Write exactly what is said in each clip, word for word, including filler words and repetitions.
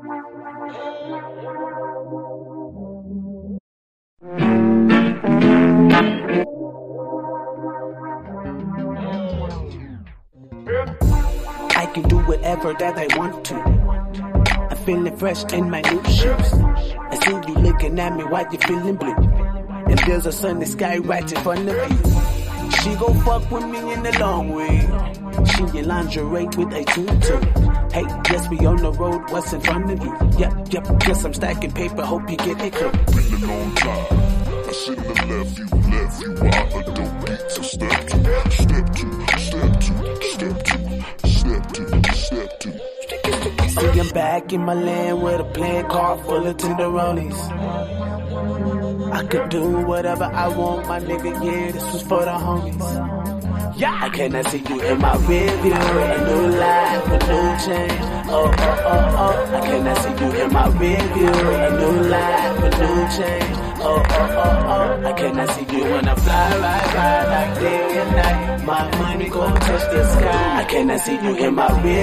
I can do whatever that I want to. I'm feeling fresh in my new shoes. I see you looking at me, why you feeling blue? And there's a sunny sky right in front of you. She gon' fuck with me in the long way. She in lingerie with a tutu. Hey, yes, we on the road, what's in front of you? Yep, yep, yes, I'm stacking paper, hope you get it clear. Been a long time, I shouldn't have left you, left you. I don't beat, so step two, step two, step two, step two, step two, step two. See, I'm back in my land with a plan car full of tenderonis. I could do whatever I want, my nigga, yeah, this was for the homies. Yeah, I cannot see you in my review. A new life, a new change. Oh, oh, oh, oh. I cannot see you in my review. A new life, a new change. Oh, oh, oh, oh. I cannot see you when I fly, ride, ride like day and night. My money gon' touch the sky. I cannot see you in my review. A new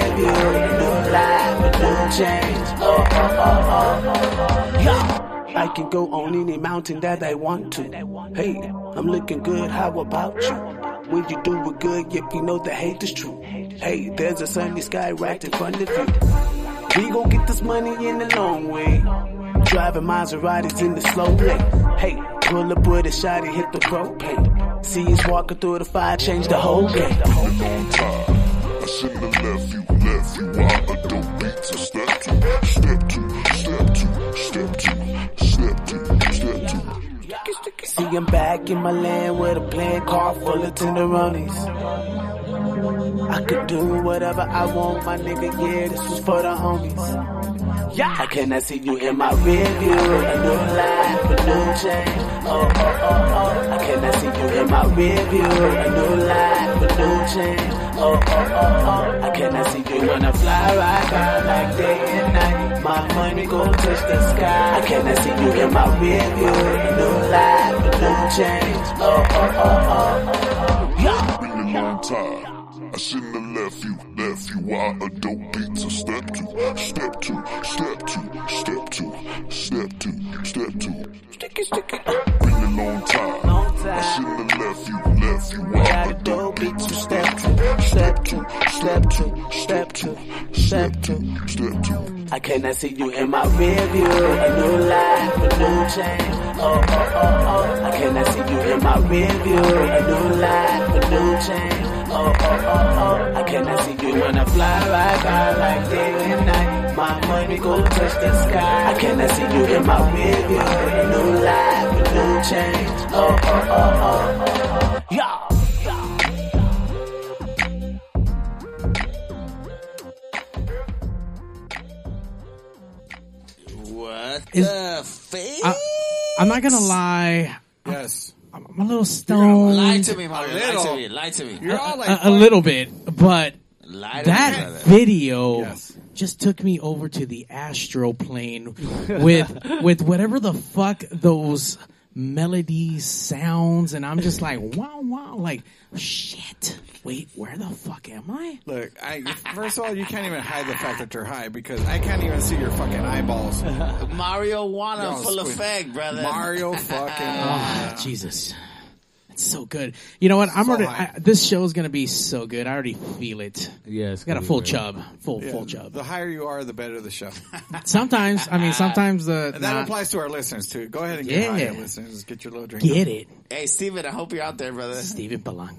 life, a new change. Oh, oh, oh, oh, oh. Yeah. I can go on any mountain that I want to. Hey, I'm looking good, how about you? Will you do it good if you know the hate is true? Hey, there's a sunny sky right in front of you. We gon' get this money in the long way. Driving Maseratis in the slow lane. Hey, pull up with a shotty, hit the propane. See us walking through the fire, change the whole game. I shouldn't have left you, left you. I don't beat to step two, step two, step two, step two. See, I'm back in my land with a plan car full of tenderonis. I could do whatever I want, my nigga, yeah, this was for the homies. Yeah, I cannot see you in my review. A new life, a new change. Oh, oh, oh, oh. I cannot see you in my review. A new life, a new change. Oh, oh, oh, oh. I cannot see you when I fly, ride, ride like day and night. My money gon' touch the sky. I cannot see you in my review. A new life, a new change. Oh, oh, oh, oh, oh. Yeah. Been a long time. I shouldn't have left you, left you. I a dope beat to step two, step two, step two, step two, step two, step two. Sticky, sticky. Been a long time. Long time. I shouldn't have left you, left you. I a dope beat to step two, step two, step two, step two, step two, step two. I cannot see you in my review. A new life, a new change. Oh, oh, oh, oh. I cannot see you in my review. A new life, a new change. Oh, oh, oh, oh. I cannot see you when I fly, ride, ride like day and night. My money gon' touch the sky. I cannot see you in my review. A new life, a new change. Oh, oh, oh, oh, oh. Yeah. What Is, the face? I, I'm not gonna lie. Yes. I'm a little stoned. Lie to me, Mario. Lie to me. Lie to me. You're all like a, a little bit, but that video yes. just took me over to the astral plane with with whatever the fuck those melodies, sounds, and I'm just like, wow, wow, like shit. Wait, where the fuck am I? Look, I, first of all, you can't even hide the fact that you're high because I can't even see your fucking eyeballs. Marijuana full squid. Effect, brother. Mario fucking. Oh, Jesus. It's so good. You know what? I'm so already. I, this show is going to be so good. I already feel it. Yeah, it's got a full chub. Full, yeah, full chub. The higher you are, the better the show. Sometimes. I mean, sometimes the. And that not, applies to our listeners, too. Go ahead and get yeah. high, listeners. Get your little drink. Get up. It. Hey, Steven, I hope you're out there, brother. Steven Palanque.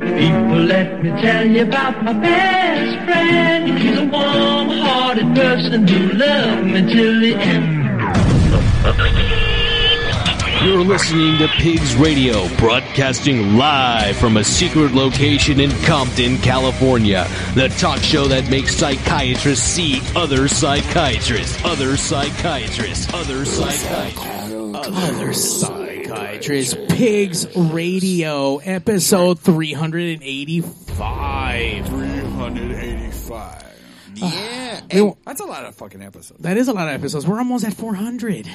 People, let me tell you about my best friend. She's a warm-hearted person who loved me till the end. You're listening to Pigs Radio, broadcasting live from a secret location in Compton, California. The talk show that makes psychiatrists see other psychiatrists, other psychiatrists, other psychiatrists, other psychiatrists. Psychiatrist Pigs Radio, episode three eighty-five. three eighty-five. Yeah. Hey, that's a lot of fucking episodes. That is a lot of episodes. We're almost at four hundred.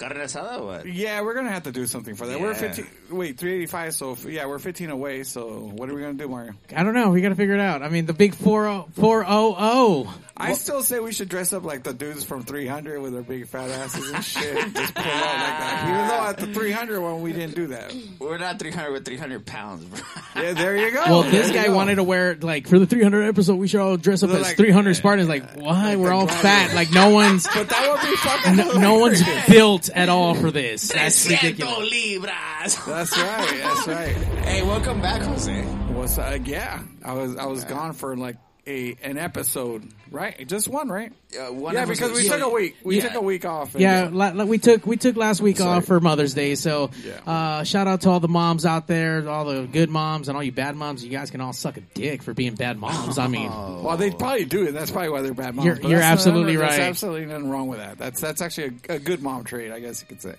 Carne asada or what? Yeah, we're going to have to do something for that. Yeah. We're fifteen... Wait, three eighty-five, so... Yeah, we're fifteen away, so what are we going to do, Mario? I don't know. We got to figure it out. I mean, the big four oh oh. I well, still say we should dress up like the dudes from three hundred with their big fat asses and shit. Just pull out like that. Even though at the three hundred one, we didn't do that. We're not three hundred with three hundred pounds, bro. Yeah, there you go. Well, there this guy go. wanwanted to wear... Like, for the three hundred episode, we should all dress up They're as like, three hundred yeah, Spartans. Like, yeah. why? Like we're all driver. fat. Like, no one's... But that would be fucking... No, no one's built at all for this. That's ridiculous. Libras. That's right. That's right. Hey, welcome back, Jose. What's uh, yeah? I was I was yeah. gone for like a an episode, right? Just one, right? Uh, one yeah, episode. because we yeah. took a week. We yeah. took a week off. And yeah, la- la- we took we took last week Sorry. off for Mother's Day. So yeah. uh, shout out to all the moms out there, all the good moms and all you bad moms. You guys can all suck a dick for being bad moms. I mean, oh. well, they probably do it. That's probably why they're bad moms. You're, you're absolutely no, no, no, right. There's absolutely nothing wrong with that. That's that's actually a, a good mom trait, I guess you could say.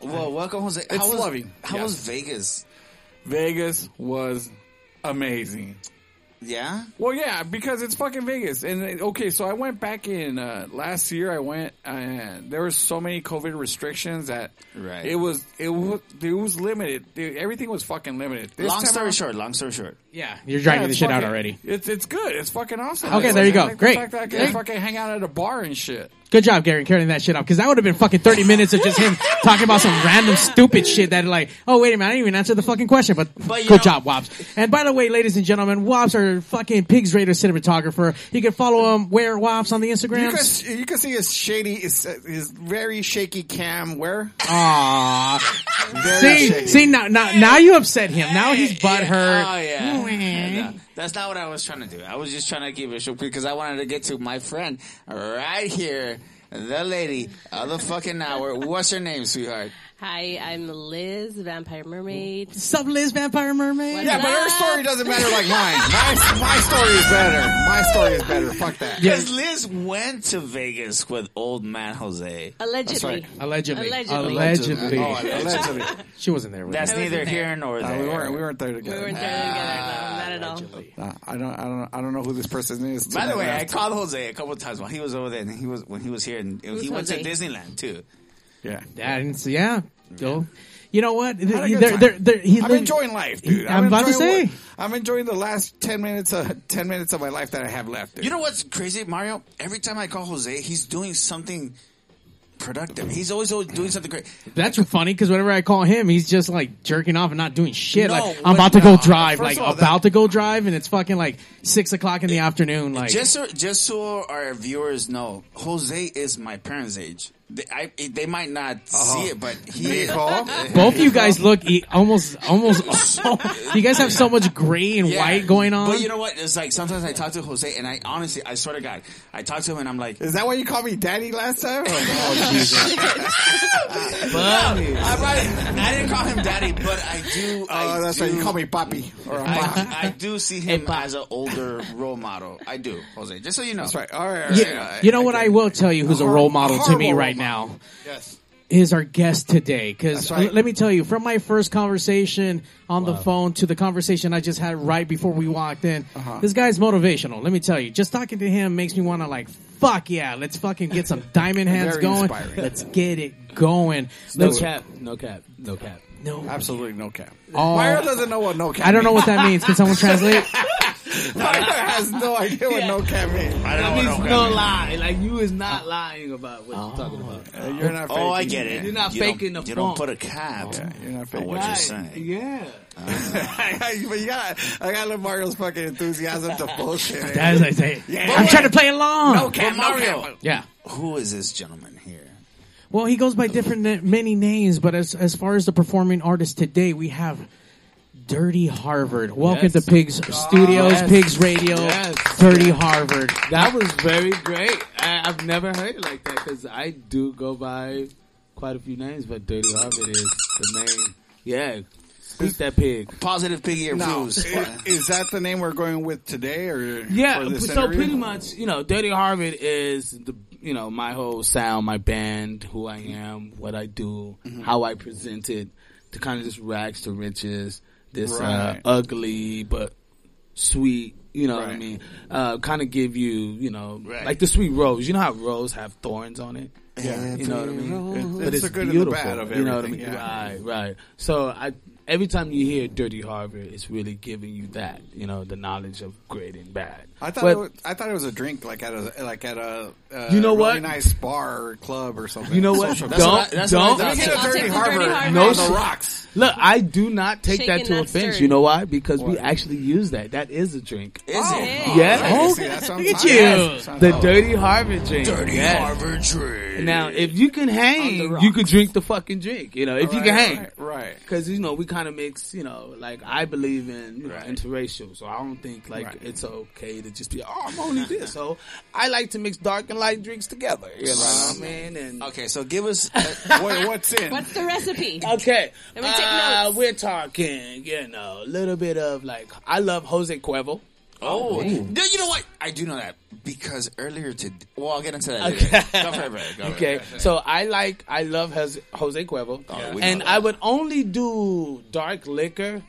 Well, welcome, Jose. It's how was, loving. How yes. was Vegas? Vegas was amazing. Yeah? Well, yeah, because it's fucking Vegas. And, okay, so I went back in uh, last year. I went, and there were so many COVID restrictions that right. it was it was, it was limited. It, everything was fucking limited. This long story out, shit, long story short. Yeah, you're dragging yeah, this shit fucking, out already. It's it's good. It's fucking awesome. Okay, it's there like, you go. Like Great. The fact that I can Great. fucking hang out at a bar and shit. Good job, Gary, carrying that shit up, because that would have been fucking thirty minutes of just him talking about some random stupid shit that, like, oh, wait a minute, I didn't even answer the fucking question, but, but good know. job, Wops. And by the way, ladies and gentlemen, Wops are fucking Pigs Raider cinematographer. You can follow him, where Wops, on the Instagrams. You can, you can see his shady, his, his very shaky cam, where? Aww. see, shaky. see, now, now, now you upset him. Now he's butthurt. Oh, yeah. yeah no. That's not what I was trying to do. I was just trying to keep it short because I wanted to get to my friend right here, the lady of the fucking hour. What's her name, sweetheart? Hi, I'm Liz, Vampire Mermaid. Sup, Liz, Vampire Mermaid? What's yeah, up? But her story doesn't matter like mine. My, my story is better. My story is better. Fuck that. Because Liz went to Vegas with old man Jose. Allegedly. Right. Allegedly. Allegedly. Allegedly. Oh, allegedly. She wasn't there with That's us. That's neither here nor there. Uh, we, weren't, we weren't there together. We weren't there together. Uh, no, not allegedly. at all. Uh, I, don't, I, don't, I don't know who this person is. By the way, I called Jose a couple of times while he was over there and he was, when he was here. And Who's he went Jose? to Disneyland, too. Yeah. I didn't see, yeah. Go. You know what? They're, they're, they're, he's I'm living, enjoying life, dude. I'm, I'm about to say. What, I'm enjoying the last ten minutes of ten minutes of my life that I have left. Dude. You know what's crazy, Mario? Every time I call Jose, he's doing something productive. He's always, always doing something great. That's like, funny because whenever I call him, he's just like jerking off and not doing shit. No, like I'm about to no, go drive, like all, about that, to go drive, and it's fucking like six o'clock in the it, afternoon. Like just so, just so our viewers know, Jose is my parents' age. They, I, they might not uh-huh. see it, but he both of you guys look almost, almost. So, you guys have so much gray and yeah. white going on. But you know what? It's like sometimes I talk to Jose, and I honestly, I swear to God, I talk to him, and I'm like, "Is that why you called me Daddy last time?" Like, oh Jesus! Well, no, I, I didn't call him Daddy, but I do. Oh, I that's do, right. You call me Papi. Or I, papi. I do see him hey, as an older role model. I do, Jose. Just so you know, that's right. All right. All right yeah. all right. You know I what? I will tell you who's a role model to me right now. Now yes. is our guest today, because right. let me tell you, from my first conversation on wow. the phone to the conversation I just had right before we walked in, uh-huh. this guy's motivational. Let me tell you, just talking to him makes me want to like, fuck yeah, let's fucking get some diamond hands going. Inspiring. Let's get it going. No let's... cap, no cap, no cap, no, absolutely no cap. Oh, Mario doesn't know what no cap. I don't means. know what that means. Can someone translate? Mario has no idea what yeah. no cap means. I don't that means no, no lie. Like, you is not lying about what oh. you're talking about. Uh, you're not faking. Oh, I get it. You're not you faking the phone. You don't put a cap. Yeah, you're not faking what right. you're saying. Yeah. Uh, but you got, I got to let Mario's fucking enthusiasm to bullshit. That's what I say. Yeah. I'm wait. trying to play along. No cap, Mario. Mario. Yeah. Who is this gentleman here? Well, he goes by different many names, but as as far as the performing artist today, we have... Dirty Harvard. Welcome yes. to Pigs oh, Studios, yes. Pigs Radio, yes. Dirty Harvard. That was very great. I, I've never heard it like that because I do go by quite a few names, but Dirty Harvard is the main. Yeah. Who's that pig? Positive Piggy and no. Blues. Is that the name we're going with today? Or yeah, this so interview? Pretty much, you know, Dirty Harvard is, the you know, my whole sound, my band, who I am, what I do, mm-hmm. how I present it, to kind of just rags to riches. This right. uh, ugly but sweet, you know right. what I mean? Uh, kind of give you, you know, right. like the sweet rose. You know how rose have thorns on it? Yeah. You know what I mean? It's, but it's, it's good beautiful. And the bad of you know what I mean? Yeah. Right, right. So I, every time you hear Dirty Harvard, it's really giving you that, you know, the knowledge of good and bad. I thought but, it was, I thought it was a drink like at a like at a uh, you know really what? nice bar or club or something. You know what? Social don't that's don't, don't hit a Dirty Harvard no, on the rocks. Look, I do not take Shaking that to offense. Stirred. You know why? Because what? we actually use that. That is a drink. Is oh, it? Oh, yes. yes. Look at you. The Dirty Harvard drink. Dirty yes. Harvard drink. Now, if you can hang, you can drink the fucking drink. You know, if right, you can hang, right? Because right. you know we kind of mix. You know, like I believe in you right. know, interracial, so I don't think like right. it's okay to just be. Oh, I'm only this. So I like to mix dark and light drinks together. You know what I mean? And okay, so give us uh, what, what's in. What's the recipe? Okay. Let me take Uh, we're talking, you know, a little bit of like, I love Jose Cuervo. Oh, okay. You know what? I do know that because earlier today, well, I'll get into that later. Okay. Go for it, brother. Go okay. For it. So I like, I love Jose, Jose Cuervo. Oh, yeah. And I would only do dark liquor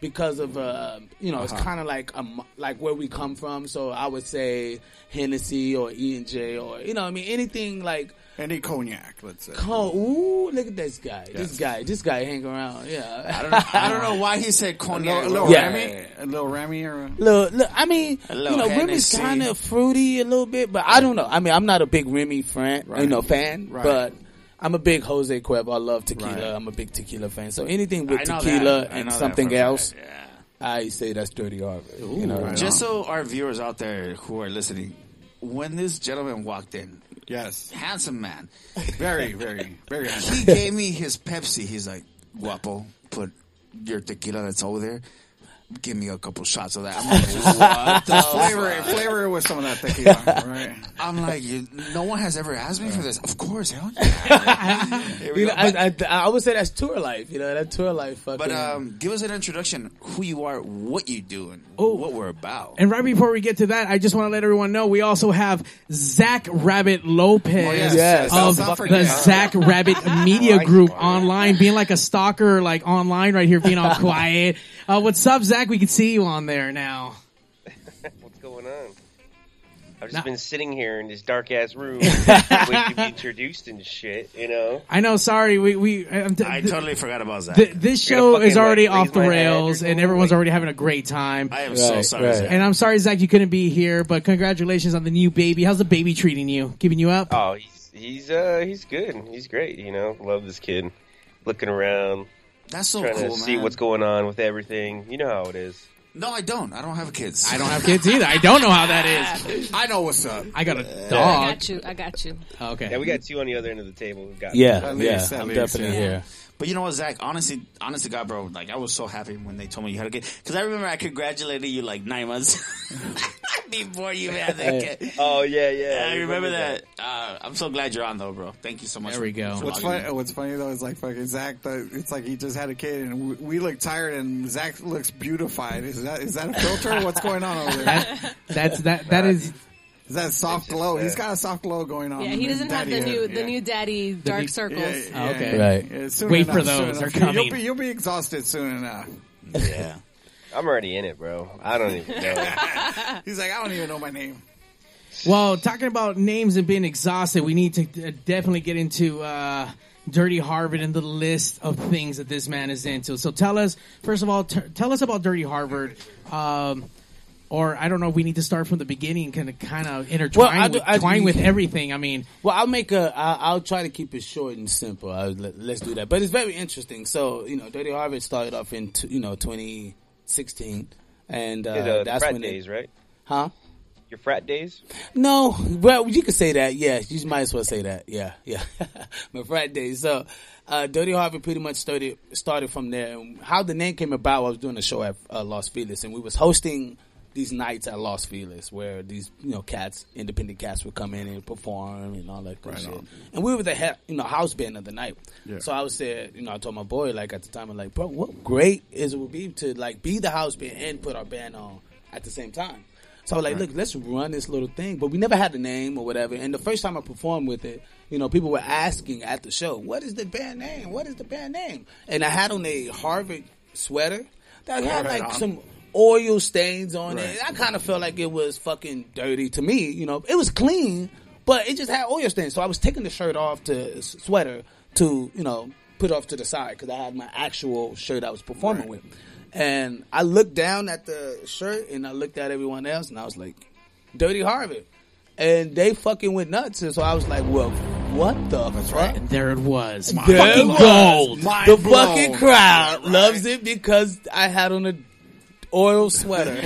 because of, uh, you know, uh-huh. it's kind of like, um, like where we come from. So I would say Hennessy or E and J or, you know, I mean, anything like. Any cognac, let's say. Con- Ooh, look at this guy. Yes. This guy. This guy hang around. Yeah. I don't know, I don't know why he said cognac. A little, little yeah. Remy? A little Remy or a... Little, look, I mean, you know, Remy's kind of fruity a little bit, but I don't know. I mean, I'm not a big Remy fan, right. you know, fan, right. but I'm a big Jose Cuervo. I love tequila. Right. I'm a big tequila fan. So anything with tequila and something else, that, yeah. I say that's Dirty Harvard. Ooh, you know, right just on. So our viewers out there who are listening, when this gentleman walked in, yes, handsome man, very, very, very handsome. He gave me his Pepsi. He's like, "Guapo, put your tequila that's over there. Give me a couple shots of that." I'm like, what the flavor it, flavor it with some of that tequila, right? I'm like, you, no one has ever asked me for this. Of course, hell yeah. You know, I, I, I would say that's tour life. You know, that tour life. Fucking. But um, give us an introduction: who you are, what you do, and oh, what we're about. And right before we get to that, I just want to let everyone know we also have Zach Rabbit Lopez oh, yes. Yes. of that's the Zach Rabbit Media like Group online, being like a stalker, like online right here, being all quiet. Uh, what's up, Zach? Zach, we can see you on there now. What's going on? I've just nah. been sitting here in this dark-ass room waiting to be introduced and shit, you know? I know, sorry. we we. T- I th- totally forgot about Zach. Th- this show is already like, off the rails, and everyone's like, already having a great time. I am right, so sorry, right. Zach. And I'm sorry, Zach, you couldn't be here, but congratulations on the new baby. How's the baby treating you? Keeping you up? Oh, he's he's uh, he's good. He's great, you know? Love this kid. Looking around. That's so cool, man. Trying to see what's going on with everything. You know how it is. No, I don't. I don't have kids. I don't have kids either. I don't know how that is. I know what's up. I got a dog. I got you. I got you. Oh, okay. Yeah, we got two on the other end of the table. Got yeah, least, yeah. I'm definitely yeah. here. But you know what, Zach? Honestly, honest to God, bro, like, I was so happy when they told me you had a kid. Because I remember I congratulated you, like, nine months before you had that kid. Oh, yeah, yeah. I remember, remember that. that. Uh, I'm so glad you're on, though, bro. Thank you so much. There we go. What's funny, what's funny, though, is, like, fucking Zach, it's like he just had a kid, and we, we look tired, and Zach looks beautified. Is that is that a filter? What's going on over there? That, that's, that, that is... Is that soft glow? He's got a soft glow going on. Yeah, he doesn't have the new, the yeah. new daddy dark the, circles. Yeah, yeah, yeah. Oh, okay, right. Yeah, wait enough, for those. They're coming. You'll be, you'll be exhausted soon enough. Yeah, I'm already in it, bro. I don't even know. He's like, I don't even know my name. Well, talking about names and being exhausted, we need to definitely get into uh, Dirty Harvard and the list of things that this man is into. So tell us, first of all, t- tell us about Dirty Harvard. Um, Or I don't know. We need to start from the beginning, kind of, kind of intertwine well, I do, I do, with, with everything. I mean, well, I'll make a. I'll, I'll try to keep it short and simple. I'll, let's do that. But it's very interesting. So you know, Dirty Harvard started off in t- you know twenty sixteen, and uh, yeah, the, that's the frat when days, it, right? Huh? Your frat days? No. Well, you could say that. Yeah, you might as well say that. Yeah, yeah. My frat days. So uh, Dirty Harvard pretty much started started from there. And how the name came about? I was doing a show at uh, Los Feliz, and we was hosting these nights at Los Feliz where these, you know, cats, independent cats would come in and perform and all that good right shit. On. And we were the, he- you know, house band of the night. Yeah. So I would say, you know, I told my boy, like, at the time, I'm like, bro, what great is it would be to, like, be the house band and put our band on at the same time. So I was like, right. look, let's run this little thing. But we never had a name or whatever. And the first time I performed with it, you know, people were asking at the show, what is the band name? What is the band name? And I had on a Harvard sweater that had, right like, on. some... oil stains on right. it. I kind of felt like it was fucking dirty to me. You know, it was clean, but it just had oil stains. So I was taking the shirt off to sweater to, you know, put off to the side because I had my actual shirt I was performing right. with. And I looked down at the shirt and I looked at everyone else and I was like, Dirty Harvey. And they fucking went nuts. And so I was like, well, what the That's fuck? Right. And there it was. My there fucking was. Gold. Mind the blown. Fucking crowd right. loves it because I had on a oil sweater.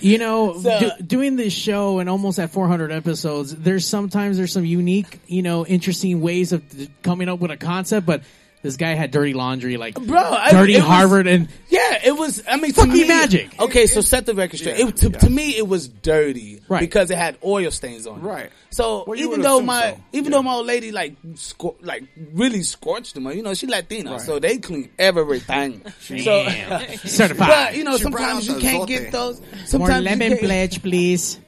You know, so, do, doing this show and almost at four hundred episodes, there's sometimes there's some unique, you know, interesting ways of coming up with a concept, but this guy had dirty laundry, like Bro, dirty I, Harvard, was, and yeah, it was. I mean, fucking magic. Okay, so set the record straight. Yeah, it, to, yeah. to me, it was dirty right. because it had oil stains on it. Right. So well, even though my so. even yeah. though my old lady like scor- like really scorched them, you know, she Latina, right. so they clean everything. So certified. But you know, she sometimes you can't get thing. Those. Sometimes More lemon pledge, please.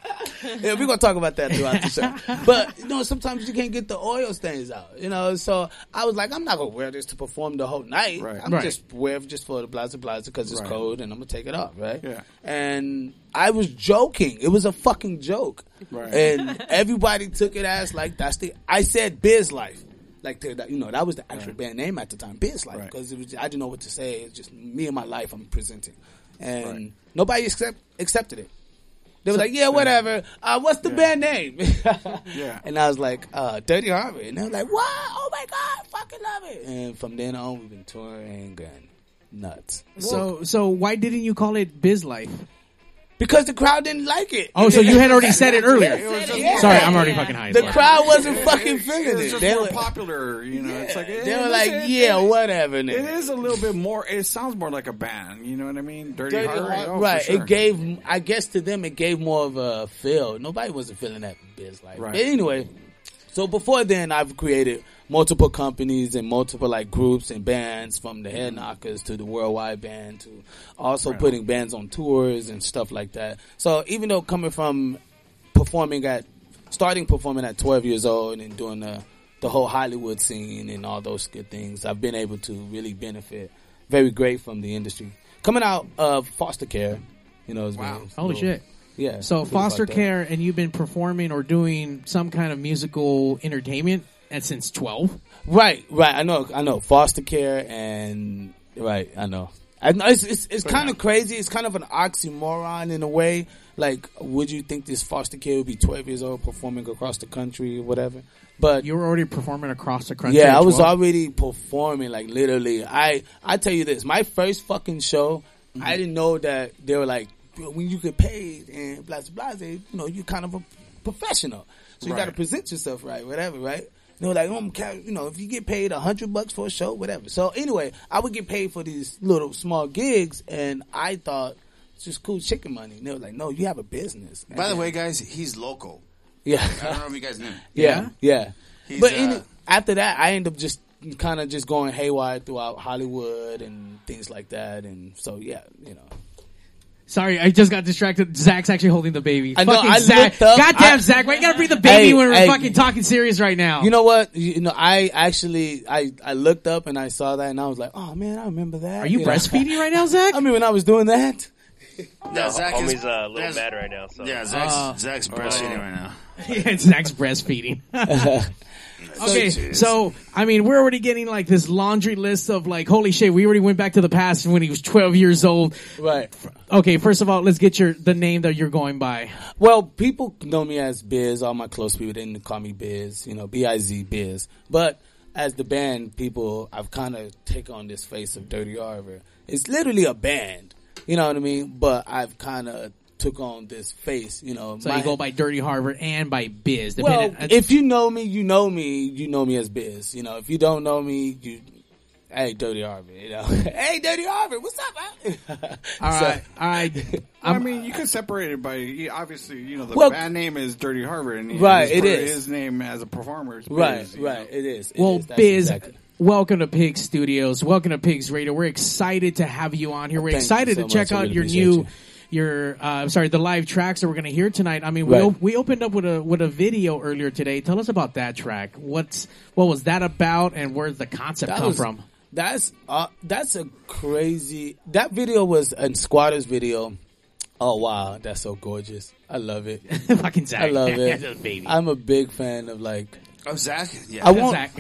Yeah, we're gonna talk about that throughout the show. But you know, sometimes you can't get the oil stains out. You know, so I was like, I'm not gonna wear this to perform the whole night. Right. I'm right. just wear just for the blazer blazer because it's right. cold and I'm gonna take it off, right? Yeah. And I was joking. It was a fucking joke. Right. And everybody took it as like that's the I said Biz Life. Like that, you know, that was the actual right. band name at the time, Biz Life, because right. I didn't know what to say. It's just me and my life I'm presenting. And right. nobody accept, accepted it. They were so, like, yeah, whatever. Uh, what's the yeah. band name? yeah. And I was like, uh, Dirty Harvey. And they were like, what? Oh, my God. Fucking love it. And from then on, we've been touring and nuts. So Whoa. so why didn't you call it Biz Life? Because the crowd didn't like it. Oh, so you had already said it earlier. It was just, yeah. Sorry, I'm already yeah. fucking high. The well. crowd wasn't fucking feeling it. It was just they more were, popular, you know. Yeah. It's like, hey, they were like, it, yeah, it, whatever. It is a little bit more, it sounds more like a band, you know what I mean? Dirty, Dirty Harvey. Har- oh, right, sure. It gave, I guess to them, it gave more of a feel. Nobody wasn't feeling that Biz Life. Right. But anyway, so before then, I've created multiple companies and multiple like groups and bands, from the Head Knockers to the Worldwide Band to also right. putting bands on tours and stuff like that. So even though coming from performing at, starting performing at twelve years old and doing the, the whole Hollywood scene and all those good things, I've been able to really benefit very great from the industry. Coming out of foster care, you know, it's wow. been, it's holy little, shit. Yeah. So foster care and you've been performing or doing some kind of musical entertainment? And since twelve, right, right, I know, I know, foster care, and right, I know, I know, it's it's, it's kind of crazy. It's kind of an oxymoron in a way. Like, would you think this foster kid would be twelve years old performing across the country or whatever? But you were already performing across the country. Yeah, I was already performing. Like literally, I I tell you this, my first fucking show, mm-hmm. I didn't know that they were like when you get paid and blah blah blah. You know, you're kind of a professional, so you right. got to present yourself right, whatever, right. They were like, oh, you know, if you get paid a hundred bucks for a show, whatever. So anyway, I would get paid for these little small gigs, and I thought it's just cool chicken money. And they were like, no, you have a business. By the way, guys, he's local. Yeah, I don't know if you guys knew. Yeah, yeah. yeah. But uh, in, after that, I ended up just kind of just going haywire throughout Hollywood and things like that, and so yeah, you know. Sorry, I just got distracted. Zach's actually holding the baby. I know, fucking I Zach. Up, Goddamn, I, Zach. Why you gotta bring the baby hey, when we're hey, fucking talking serious right now? You know what? You know, I actually, I, I looked up and I saw that and I was like, oh man, I remember that. Are you, you breastfeeding know? right now, Zach? I mean, when I was doing that. No, Zach homie's is, uh, a little mad right now. So. Yeah, Zach's, uh, Zach's breastfeeding right now. Yeah, Zach's breastfeeding. Okay, so, so, I mean, we're already getting, like, this laundry list of, like, holy shit, we already went back to the past when he was twelve years old. Right. Okay, first of all, let's get your the name that you're going by. Well, people know me as Biz. All my close people didn't call me Biz, you know, B I Z, Biz. But as the band people, I've kind of taken on this face of Dirty Harvey. It's literally a band, you know what I mean? But I've kind of took on this face, you know. So my, you go by Dirty Harvey and by Biz. Well, on, if you know me, you know me. You know me as Biz. You know, if you don't know me, you, hey, Dirty Harvey. You know, hey, Dirty Harvey, what's up, man? all so, right, all right. I mean, you can separate it by obviously, you know, the well, band name is Dirty Harvey, and right, his, it is his name as a performer. Is Biz, right, right, know? it is. It well, is, Biz. Exactly. Welcome to Pig Studios. Welcome to Pigs Radio. We're excited to have you on here. We're Thank excited so to check much. out really your new. You. Your, uh, I'm sorry, the live tracks that we're going to hear tonight. I mean, right. we op- we opened up with a with a video earlier today. Tell us about that track. What's what was that about, and where's the concept that come was, from? That's uh, that's a crazy. That video was a squatter's video. Oh wow, that's so gorgeous. I love it. Fucking Zach. I love it. A baby. I'm a big fan of like. Oh Zach. Yeah. I want, Zach.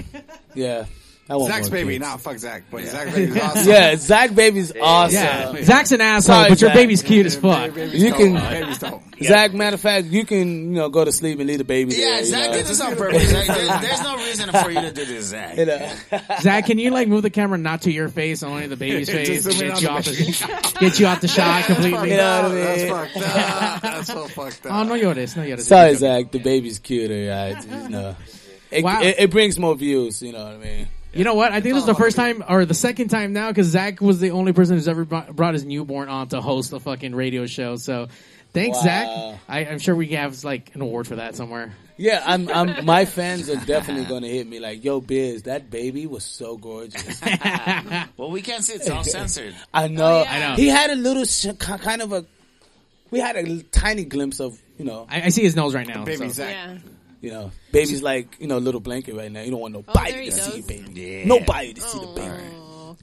Yeah. I want Zach's baby. Kids. Nah, fuck Zach. But yeah. Zach baby's awesome. Yeah, Zach baby's awesome. Yeah. Yeah. Zach's an asshole, Sorry, but your Zach. baby's cute yeah, as fuck. Baby, you can. Baby's dope. Yeah. Zach, matter of fact, you can you know go to sleep and leave the baby. Yeah, there, Zach did this on purpose. Zach, there, there's no reason for you to do this, Zach. You know. Zach, can you like move the camera not to your face, only the baby's face, get you off the, get you off the shot completely? You know what I mean? That's fucked up. That's so fucked up. Oh no, llores, no llores. Sorry, Zach, the baby's cuter. Right? You know, it, wow. it, it brings more views. You know what I mean? You know what? I think this is the first time or the second time now because Zach was the only person who's ever brought his newborn on to host a fucking radio show. So thanks, wow. Zach. I, I'm sure we have like an award for that somewhere. Yeah, I'm, I'm, my fans are definitely going to hit me like, yo, Biz, that baby was so gorgeous. Well, we can't see it's all censored. I know. Oh, yeah. I know. He had a little sh- kind of a – we had a tiny glimpse of, you know. I, I see his nose right now. Baby so. Zach. Yeah. You know, baby's like, you know, little blanket right now. You don't want nobody oh, to goes. see your baby. Yeah. Nobody to oh. see the baby.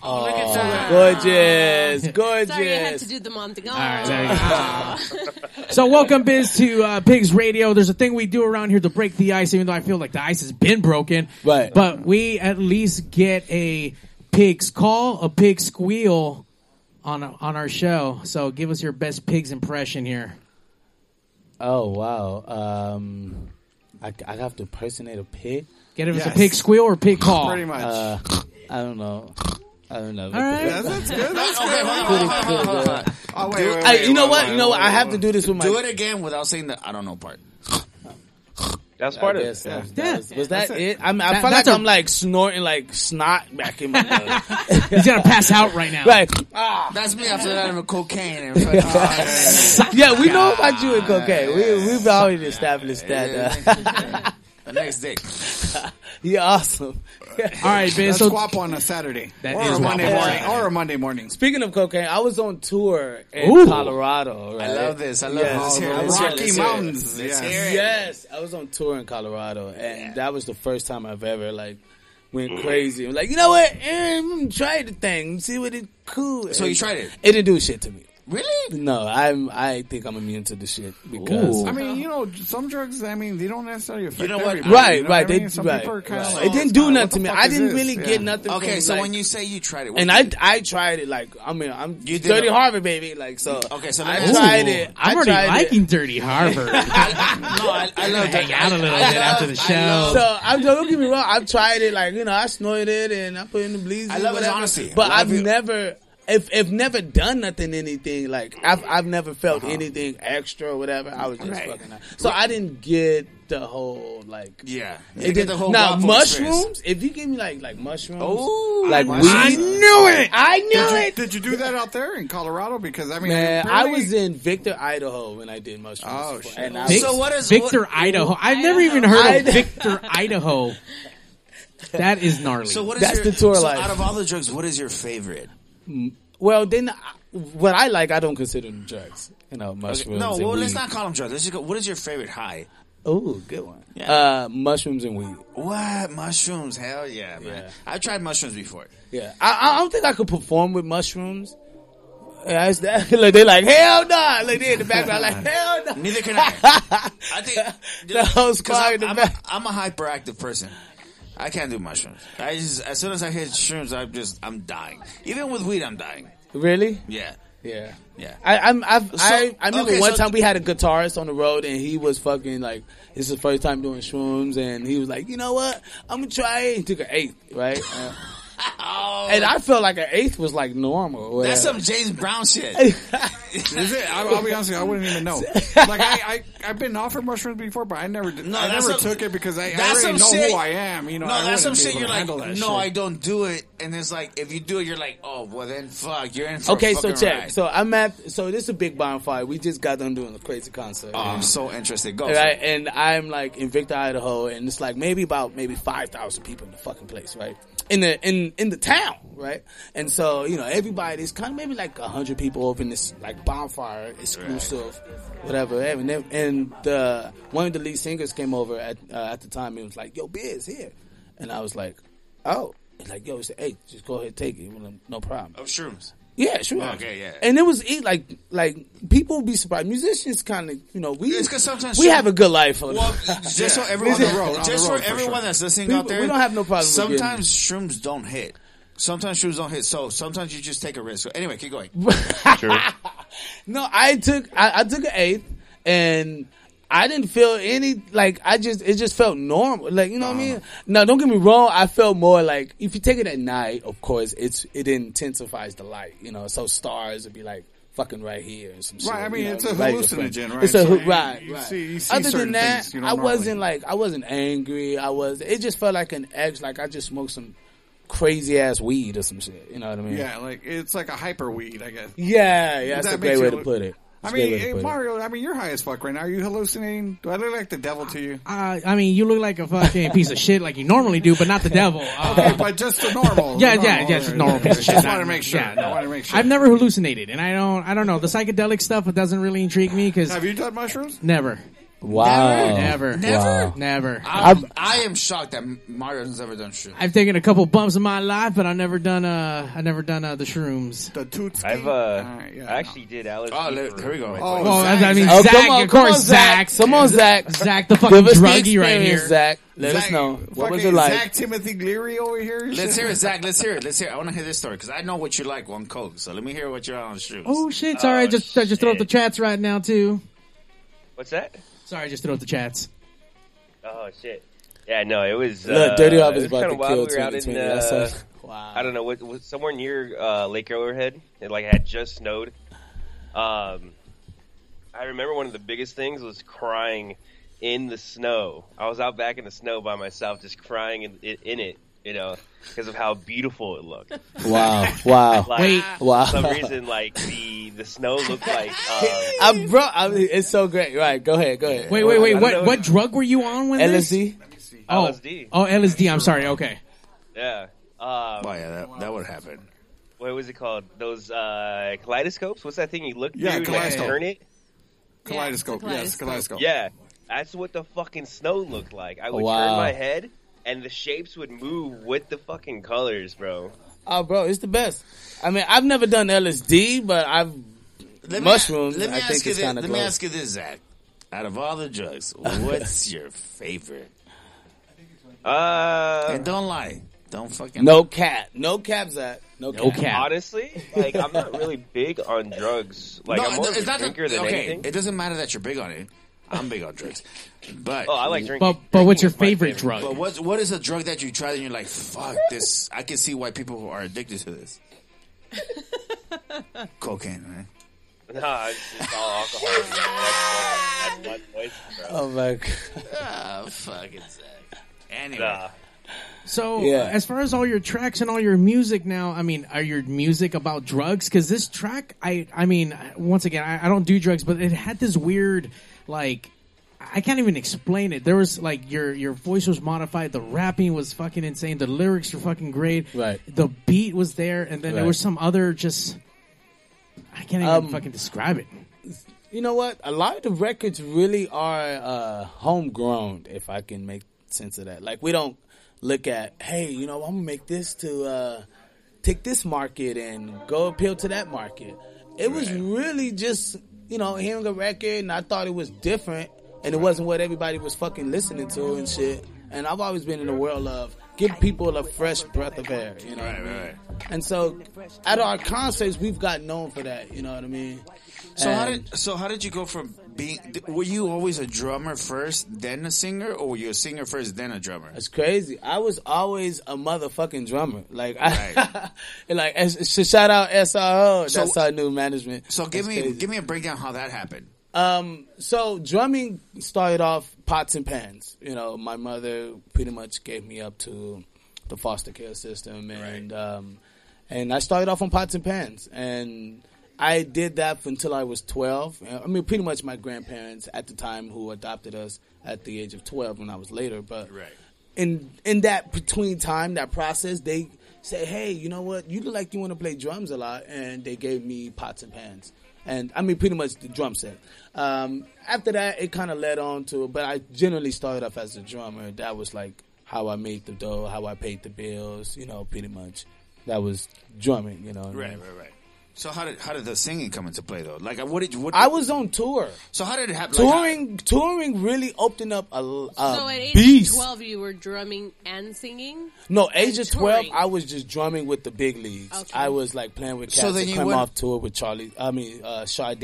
Oh, look at that. Gorgeous. Gorgeous. Sorry, I had to do the mom thing. All right, there you go. So welcome, Biz, to uh, Pigs Radio. There's a thing we do around here to break the ice, even though I feel like the ice has been broken. Right. But we at least get a pig's call, a pig squeal on on our show. So give us your best pig's impression here. Oh, wow. Um... I, I have to impersonate a pig. Get if yes. it's a pig squeal or pig call. Pretty much. Uh, I don't know. I don't know. All right. Yeah, that's good. That's okay, good. Hold on. Oh, wait, wait, wait. You know what? You know what? I have to do this with my... Do it again without saying the I don't know part. That's part of it. Yeah. That was, was that it? it? I, mean, I that, felt like a... I'm like snorting like snot back in my nose. He's gonna pass out right now. Right. Ah. That's me after that of cocaine. And like, oh, yeah, we know about you and cocaine. We we've already established that. Uh, the next day. You're awesome. All right, man. That's so guap on a Saturday that or is a Monday morning or a Monday morning. Speaking of cocaine, I was on tour in Ooh. Colorado. Right? I love this. I love yes. this. Rocky Let's Mountains. Hear Let's yes. Hear it. yes, I was on tour in Colorado, and yeah. that was the first time I've ever like went crazy. I'm like, you know what? Aaron, try the thing. See what it cool. So and you tried it. It didn't do shit to me. Really? No, I'm. I think I'm immune to the shit because Ooh. I mean, you know, some drugs. I mean, they don't necessarily affect. You know what? Right, you know right. What I mean? They some right. Right. Like, it didn't do nothing to me. I didn't really yeah. get nothing. Okay, from, so like, when you say you tried it, and I, I tried it. Like, I mean, I'm you Dirty it. Harvard, baby. Like, so. Okay, so I tried Ooh. it. I I'm already liking it. Dirty Harvard. I, no, I, I love hang out a little I bit love, after the show. So I'm don't get me wrong. I've tried it. Like, you know, I snorted it and I put in the bleeds. I love it, honesty. But I've never. If if never done nothing, anything like I've I've never felt uh-huh. anything extra or whatever. I was just right. fucking out. So I didn't get the whole like yeah. It did the whole now mushrooms. Experience. If you give me like like mushrooms, oh, like weed, I knew it. I knew did you, it. Did you do that out there in Colorado? Because I mean, man, I was in Victor, Idaho when I did mushrooms. Oh before, shit! And I Vic, so what is Victor, what, Idaho? I've never even heard I, of Victor, Idaho. That is gnarly. So what is that's your, the tour so life. Out of all the drugs, what is your favorite? Well, then, what I like, I don't consider them drugs. You know, mushrooms. Okay. No, well, weed. Let's not call them drugs. Let's just go. What is your favorite high? Oh, good one. Yeah. Uh, mushrooms and weed. What mushrooms? Hell yeah, man! Yeah. I tried mushrooms before. Yeah, I, I don't think I could perform with mushrooms. Yeah, like, they're like, hell no! Nah. Like, they're in the background, like, hell no! Nah. Neither can I. I think the whole squad in the back. I'm a hyperactive person. I can't do mushrooms. I just as soon as I hit shrooms, I'm just I'm dying. Even with weed, I'm dying. Really? Yeah, yeah, yeah. I I'm, I've, so, I I remember okay, one so time we had a guitarist on the road, and he was fucking like, this is his first time doing shrooms, and he was like, you know what, I'm gonna try it. He took an eighth, right? Uh, Oh. And I felt like an eighth was like normal. That's some James Brown shit. Is it? I'll, I'll be honest with you, I wouldn't even know. Like I, I, I've been offered mushrooms before, but I never, did, no, I never some, took it because I, I already know shit. who I am. You know, no, I that's some shit. You're like, no, shit. I don't do it. And it's like, if you do it, you're like, oh, well then, fuck, you're in. For okay, a so check. Ride. So I'm at. So this is a big bonfire. We just got done doing a crazy concert. Oh, I'm so interested. Go. Right, and I'm like in Victor, Idaho, and it's like maybe about maybe five thousand people in the fucking place, right? In the in in the town, right? And so, you know, everybody, it's kind of maybe like one hundred people over in this, like, bonfire, exclusive, right. whatever. And, and the, one of the lead singers came over at uh, at the time and was like, yo, Biz, here. And I was like, oh. He's like, yo, it's the eighth. Just go ahead and take it. No problem. Oh, shrooms. Yeah, sure. Oh, okay, yeah. And it was like, like people be surprised. Musicians kind of, you know, we it's cause sometimes we have a good life. On well, just yeah. so everyone, on the road, just on the road for, for everyone sure. that's listening people, out there, we don't have no problem. Sometimes with shrooms don't hit. Sometimes shrooms don't hit. So sometimes you just take a risk. So anyway, keep going. Sure. No, I took I, I took an eighth, and I didn't feel any like I just it just felt normal. Like you know uh-huh. what I mean? Now, don't get me wrong. I felt more like if you take it at night, of course, it's it intensifies the light. You know, so stars would be like. Fucking right here and some shit. Right, I mean, you know, it's a hallucinogen, right? It's a, so right, right. You see, you see other than that, things, you know, I normally. wasn't like, I wasn't angry. I was, it just felt like an edge, like I just smoked some crazy ass weed or some shit. You know what I mean? Yeah, like, it's like a hyper weed, I guess. Yeah, yeah, that's that a great way to put it. That's I mean, hey, Mario, I mean, you're high as fuck right now. Are you hallucinating? Do I look like the devil to you? Uh, I mean, you look like a fucking piece of shit like you normally do, but not the devil. Uh, okay, but just the normal. Yeah, the normal, yeah, yeah, just normal piece of shit. Just want to make sure. Yeah, no. I want to make sure. I've never hallucinated, and I don't, I don't know. The psychedelic stuff it doesn't really intrigue me because. Have you done mushrooms? Never. Wow. Never. Never. Never. Wow. Never. I'm, I am shocked that Mario's never done shrooms. I've taken a couple bumps in my life, but I've never done uh, I've never done uh, the shrooms. The toots. I've uh, uh, yeah, I actually no. did Alex. Oh, look, here we go. Right oh, oh Zach, I mean, Zach, oh, come on, of course, Zach. Come on, Zach. Zach, the fucking druggie right here. Zach, let Zach, us know what was it like. Zach Timothy Leary over here. Let's hear it, Zach. Let's hear it. Let's hear it. I want to hear this story because I know what you like on coke. So let me hear what you're on shrooms. Oh shit! It's all right. Just just throw up the chats right now too. What's that? Sorry, just threw out the chats. Oh, shit. Yeah, no, it was... Uh, Look, Dirty Hop is about to kill twenty twenty. We uh, wow. I don't know, was, was somewhere near uh, Lake Arrowhead. It like had just snowed. Um, I remember one of the biggest things was crying in the snow. I was out back in the snow by myself, just crying in, in, in it, you know, because of how beautiful it looked. Wow, wow. Like, wait, wow. For some reason, like, the... The snow looked like. Um, I'm bro. I mean, it's so great. Right. Go ahead. Go ahead. Wait, wait, wait. What what drug were you on when this? L S D. Let me see. Oh. L S D. Oh, L S D. I'm sorry. Okay. Yeah. Um, oh, yeah. That, that would happen. What was it called? Those uh, kaleidoscopes? What's that thing you look yeah, through kaleidoscope. And turn it? Kaleidoscope. Yeah, yes, kaleidoscope. Yeah. That's what the fucking snow looked like. I would wow. turn my head, and the shapes would move with the fucking colors, bro. Oh, bro, it's the best. I mean, I've never done L S D, but I've let mushrooms. Me, let me I think it's kind of. Let close. me ask you this, Zach. Out of all the drugs, what's your favorite? Uh, and don't lie. Don't fucking. No cap. No cap, Zach. No, no cap. cap. Honestly, like I'm not really big on drugs. Like no, I'm more of a drinker a, than okay, anything. It doesn't matter that you're big on it. I'm big on drugs, but oh, I like drinking. But, but drinking what's your favorite, favorite drug? But what what is a drug that you tried and you're like, fuck this? I can see why people are addicted to this. Cocaine, man. Nah, it's just all alcohol. That's, that's my voice, bro. Oh my god! Ah, oh, fucking Zach. Anyway. Nah. So, yeah. As far as all your tracks and all your music now, I mean, are your music about drugs? Because this track, I, I mean, once again, I, I don't do drugs, but it had this weird, like, I can't even explain it. There was, like, your your voice was modified. The rapping was fucking insane. The lyrics were fucking great. Right. The beat was there. And then right. there was some other just, I can't even um, fucking describe it. You know what? A lot of the records really are uh, homegrown, if I can make sense of that. Like, we don't. Look at, hey, you know, I'm gonna make this to uh, take this market and go appeal to that market. It was right. really just, you know, hearing a record, and I thought it was different, and it wasn't what everybody was fucking listening to and shit. And I've always been in the world of give people a fresh breath of air, you know right, what I mean? Right. And so, at our concerts, we've got known for that, you know what I mean? So and how did so how did you go from being? Were you always a drummer first, then a singer, or were you a singer first, then a drummer? That's crazy. I was always a motherfucking drummer. Like, I, right. like shout out S R O. So, that's our new management. So give that's me crazy. give me a breakdown how that happened. Um, so drumming started off pots and pans. You know, my mother pretty much gave me up to the foster care system, and right. um, and I started off on pots and pans and. I did that until I was twelve. I mean, pretty much my grandparents at the time who adopted us at the age of twelve when I was later. But right. in in that between time, that process, they said, hey, you know what? You look like you want to play drums a lot. And they gave me pots and pans. And I mean, pretty much the drum set. Um, after that, it kind of led on to it. But I generally started off as a drummer. That was like how I made the dough, how I paid the bills, you know, pretty much. That was drumming, you know. Right, I mean? right, right. So how did how did the singing come into play though? Like, what did what? I was on tour. So how did it happen? Touring, like, touring really opened up a, a so at age beast. twelve, you were drumming and singing. No, age of twelve, I was just drumming with the big leagues. Okay. I was like playing with cats. So then you went off tour with Charlie. I mean, uh, Sade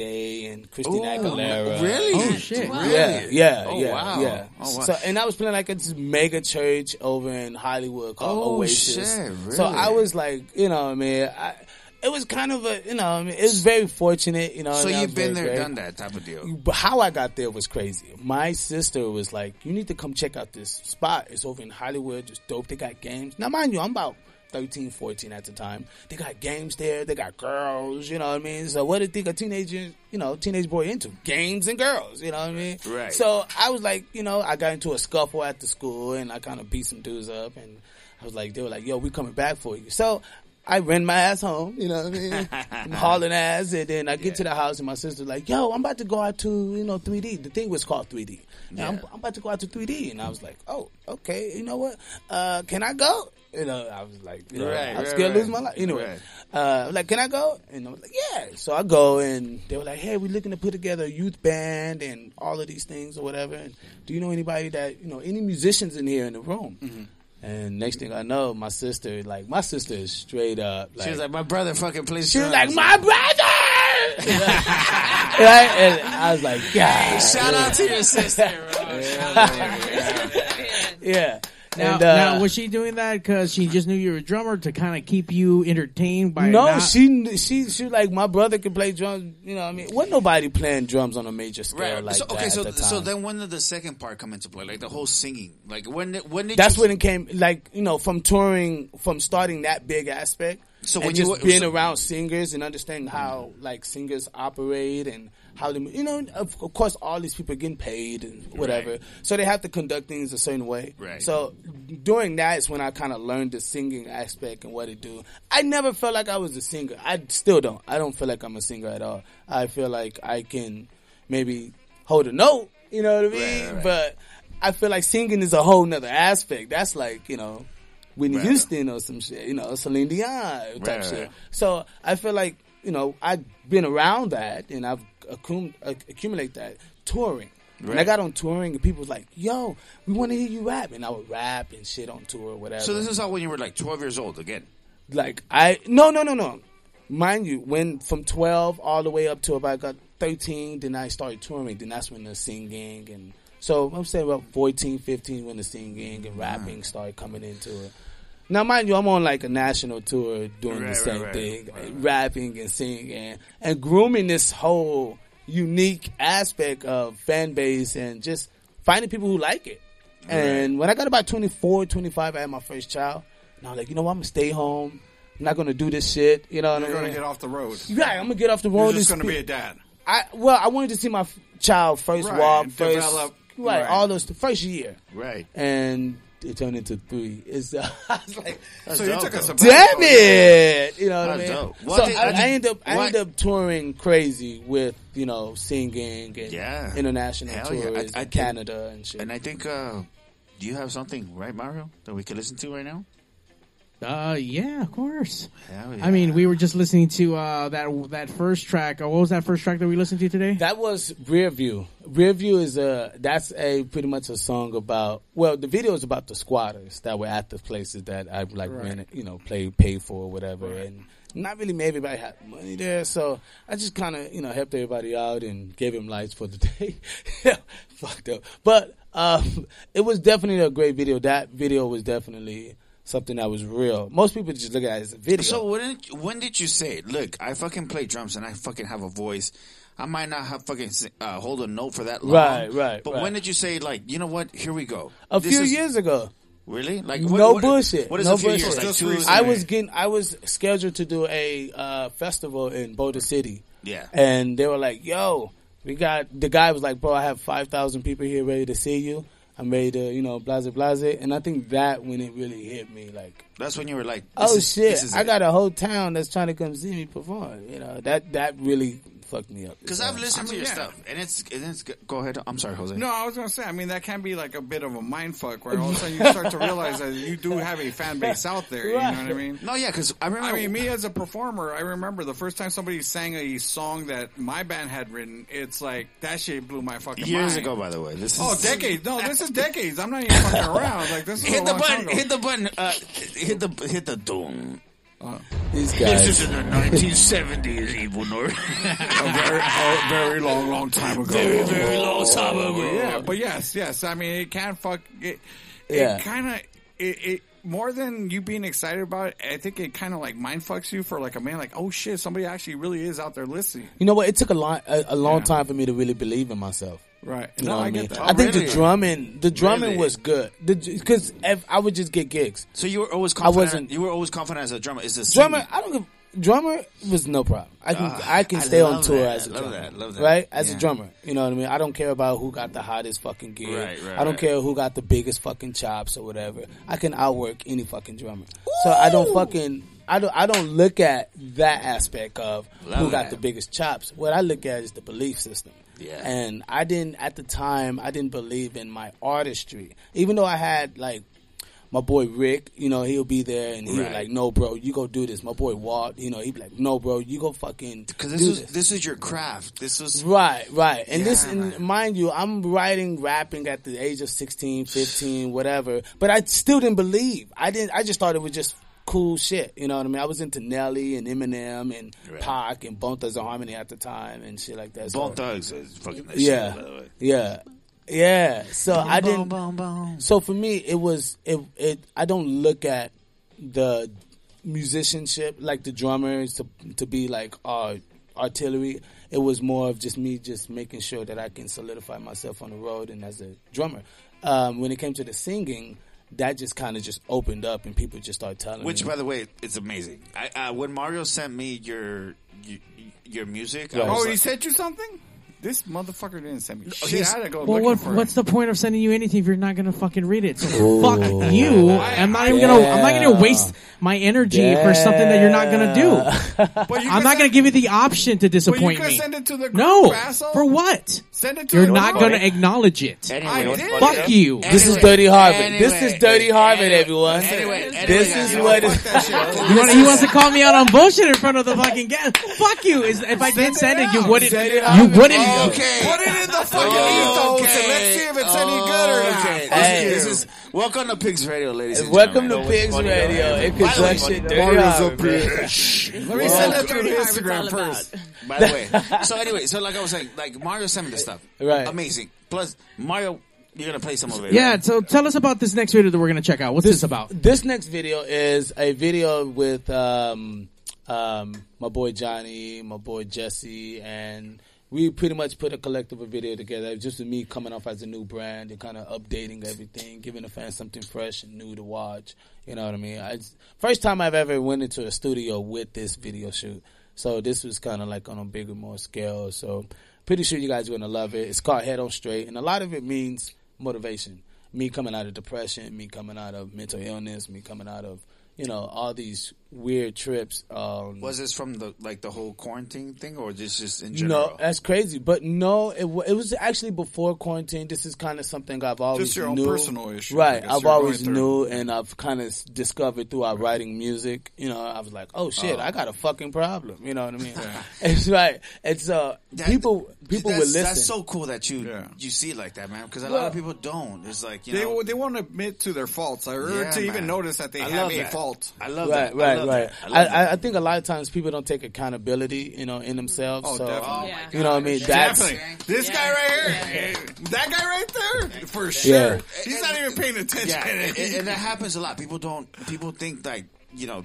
and Christina Ooh, Aguilera. Really? Oh shit! Really? Yeah, yeah, oh, yeah, wow. yeah. Oh, wow. So and I was playing like at this mega church over in Hollywood called oh, Oasis. Shit, really? So I was like, you know, I mean, I. It was kind of a, you know, I mean, it was very fortunate, you know. So you've been there, done that type of deal. But how I got there was crazy. My sister was like, you need to come check out this spot. It's over in Hollywood. It's dope. They got games. Now, mind you, I'm about thirteen, fourteen at the time. They got games there. They got girls, you know what I mean? So what did they, a teenager, you know, teenage boy into? Games and girls, you know what I mean? Right. So I was like, you know, I got into a scuffle at the school, and I kind of beat some dudes up. And I was like, they were like, yo, we coming back for you. So I ran my ass home, you know what I mean? I'm hauling ass, and then I get yeah. to the house, and my sister's like, yo, I'm about to go out to, you know, three D. The thing was called three D. Yeah. I'm, I'm about to go out to three D. And I was like, oh, okay, you know what? Uh, can I go? You know, I was like, you know, right, I'm scared right, to lose my life. Anyway, right. uh, like, can I go? And I was like, yeah. So I go, and they were like, hey, we're looking to put together a youth band and all of these things or whatever. And do you know anybody that, you know, any musicians in here in the room? Mm-hmm. And next thing I know, my sister, like, my sister is straight up. Like, she was like, my brother fucking plays She drums. was like, my brother! Right? And I was like, God. Shout yeah. out to your sister, bro. Yeah. yeah. Now, and, uh, now, was she doing that because she just knew you were a drummer to kind of keep you entertained by No, not- she, she, she like, my brother can play drums, you know what I mean? Wasn't nobody playing drums on a major scale right. like so, that Okay, so the time. so then when did the second part come into play? Like, the whole singing? Like, when, when did That's you- when it came, like, you know, from touring, from starting that big aspect. So when and just you, being so, around singers and understanding how, like, singers operate and how they, you know, of, of course, all these people are getting paid and whatever. Right. So they have to conduct things a certain way. Right. So doing that is when I kind of learned the singing aspect and what it do. I never felt like I was a singer. I still don't. I don't feel like I'm a singer at all. I feel like I can maybe hold a note, you know what I mean? Right, right. But I feel like singing is a whole nother aspect. That's like, you know. Whitney right. Houston or some shit, you know, Celine Dion type right, shit. Right. So I feel like, you know, I've been around that and I've accum- accumulated that touring. Right. And I got on touring and people was like, yo, we want to hear you rap. And I would rap and shit on tour or whatever. So this is how when you were like twelve years old again? Like I, no, no, no, no. Mind you, when from twelve all the way up to about got thirteen, then I started touring. Then that's when the singing and... So I'm saying about fourteen, fifteen when the singing and rapping started coming into it. Now, mind you, I'm on like a national tour doing right, the same right, right, thing, right, right. rapping and singing and grooming this whole unique aspect of fan base and just finding people who like it. Right. And when I got about twenty-four, twenty-five, I had my first child. And I was like, you know what, I'm going to stay home. I'm not going to do this shit. You know what You're I mean? You're going to get off the road. Yeah, I'm going to get off the road. You're just going to be a dad. I Well, I wanted to see my child first right, walk, first... Develop. Right, right, all those the first year. Right, and it turned into three. It's uh, I was like, that's so dope, you took us. Damn it, you know what that's I mean. What so did, I, I end up, I end up touring crazy with you know singing and yeah. international Hell tours yeah. I, I in think, Canada and shit. And I think, uh, do you have something right, Mario, that we could listen to right now? Uh, yeah, of course. Hell yeah. I mean, we were just listening to uh, that that first track. Oh, what was that first track that we listened to today? That was Rearview. Rearview is a that's a pretty much a song about. Well, the video is about the squatters that were at the places that I like right. rented, you know, play paid for or whatever, right. and not really made everybody had money there. So I just kind of you know helped everybody out and gave him lights for the day. yeah, fucked up, but um, it was definitely a great video. That video was definitely. Something that was real. Most people just look at it as a video. So when did, when did you say, look, I fucking play drums and I fucking have a voice. I might not have fucking uh, hold a note for that long. Right, right, But right. when did you say, like, you know what, here we go. A this few is, years ago. Really? Like what, No what, bullshit. What is no a few bullshit. years? Like I, was getting, I was scheduled to do a uh, festival in Boulder City. Yeah. And they were like, yo, we got, the guy was like, bro, I have five thousand people here ready to see you. I'm ready to, you know, blase, blase. And I think that when it really hit me, like... That's when you were like... Oh, is, shit. I it. got a whole town that's trying to come see me perform. You know, that that really fucked me up. Because I've listened I mean, to your yeah. stuff, and it's and it's go ahead. I'm sorry, Jose. No, I was gonna say. I mean, that can be like a bit of a mind fuck, where all of a sudden you start to realize that you do have a fan base out there. You know what I mean? No, yeah, because I remember. I mean, me as a performer, I remember the first time somebody sang a song that my band had written. It's like that shit blew my fucking years mind. Years ago, by the way. This is oh decades. No, this is decades. I'm not even fucking around. Like this is hit a the long button. Hit the button. Uh, hit the hit the doom. Uh, These guys. This is in the nineteen seventies, Evil North. A very, a very long, long time ago. Very, very long time ago. Yeah, but yes, yes. I mean, it can fuck. It, yeah. it kind of. It, it more than you being excited about it. I think it kind of like mind fucks you for like a man. Like, oh shit, somebody actually really is out there listening. You know what? It took a long, a, a long yeah. time for me to really believe in myself. Right. You no, know what I mean? Get that. I oh, think really? the drumming, the drumming really? was good. Because I would just get gigs. So you were always confident. I wasn't, you were always confident as a drummer. Is this drummer? I don't give. Drummer was no problem. I can uh, I can stay I on tour that. as a love drummer. That. Love that. Right? As yeah. a drummer. You know what I mean? I don't care about who got the hottest fucking gig. Right, right, I don't right. care who got the biggest fucking chops or whatever. I can outwork any fucking drummer. Ooh. So I don't fucking I don't I don't look at that aspect of love who got that. the biggest chops. What I look at is the belief system. Yeah. And I didn't at the time I didn't believe in my artistry. Even though I had like my boy Rick, you know, he'll be there and he'll right. be like, no, bro, you go do this. My boy Walt, you know, he'd be like, no, bro, you go fucking Cause this do was, this. This is your craft. This was... Right, right. And yeah, this, and mind you, I'm writing, rapping at the age of sixteen, fifteen, whatever. But I still didn't believe. I didn't, I just thought it was just cool shit. You know what I mean? I was into Nelly and Eminem and right. Pac and Bone Thugs and Harmony at the time and shit like that. Bone so, Thugs is fucking nice yeah, shit, by the way. Yeah. Yeah, so boom, I didn't. Boom, boom, boom. So for me, it was it. It I don't look at the musicianship like the drummers to to be like uh, artillery. It was more of just me just making sure that I can solidify myself on the road and as a drummer. Um, when it came to the singing, that just kind of just opened up and people just started telling. Which, me. by the way, it's amazing. I, uh, when Mario sent me your your, your music, right. oh, he like, sent you something. This motherfucker didn't send me shit. I had to go well, looking what, for what's it. the point of sending you anything if you're not going to fucking read it? So Ooh. fuck you. I'm not even yeah. going to I'm not going to waste my energy yeah. for something that you're not going to do. But you I'm not going to give you the option to disappoint but you me. Send it to the no. Asshole? For what? Send it to You're not going to acknowledge it. Anyway, fuck you. Anyway, this is Dirty Harvard. Anyway, this is Dirty Harvard, anyway, everyone. Anyway, anyway, this anyway, is you what is. He wants to call me out on bullshit in front of the fucking guest. Fuck you. Is, if I did send it, you wouldn't. You wouldn't. Okay. Put it in the fucking ethos okay. and let's see if it's any good or not. Okay. Hey. This is welcome to Pigs Radio, ladies and welcome gentlemen. Welcome to Pigs Radio. It could suck shit dirty up, bitch. Let me send that through Instagram first. By the way, so anyway, so like I was saying, like Mario sent me this stuff, right? Amazing. Plus, Mario, you're gonna play some of it. Yeah. Right? So tell us about this next video that we're gonna check out. What's this, this about? This next video is a video with um um my boy Johnny, my boy Jesse, and we pretty much put a collective of video together, just with me coming off as a new brand and kind of updating everything, giving the fans something fresh and new to watch. You know what I mean? I, first time I've ever went into a studio with this video shoot. So this was kind of like on a bigger, more scale. So pretty sure you guys are going to love it. It's called Head On Straight. And a lot of it means motivation. Me coming out of depression, me coming out of mental illness, me coming out of, you know, all these weird trips. Um, was this from the like the whole quarantine thing, or just just in general? No, that's crazy. But no, it, w- it was actually before quarantine. This is kind of something I've always just your knew. own personal issue, right? I've always knew, and I've kind of discovered throughout right. writing music. You know, I was like, oh shit, oh. I got a fucking problem. You know what I mean? Yeah. It's right. It's uh, that, people people would listen. That's so cool that you yeah. you see like that, man. Because a well, lot of people don't. It's like you they know, they won't admit to their faults. I yeah, to man. even notice that they I have a that. fault. I love right, that. Right, right. Right. I, I, I think a lot of times people don't take accountability, you know, in themselves. Oh, so, definitely. Oh, you know what I mean? That's, definitely. This yeah. guy right here, yeah. that guy right there, for sure. Yeah. He's not even paying attention. Yeah. And, and that happens a lot. People don't, people think like, you know,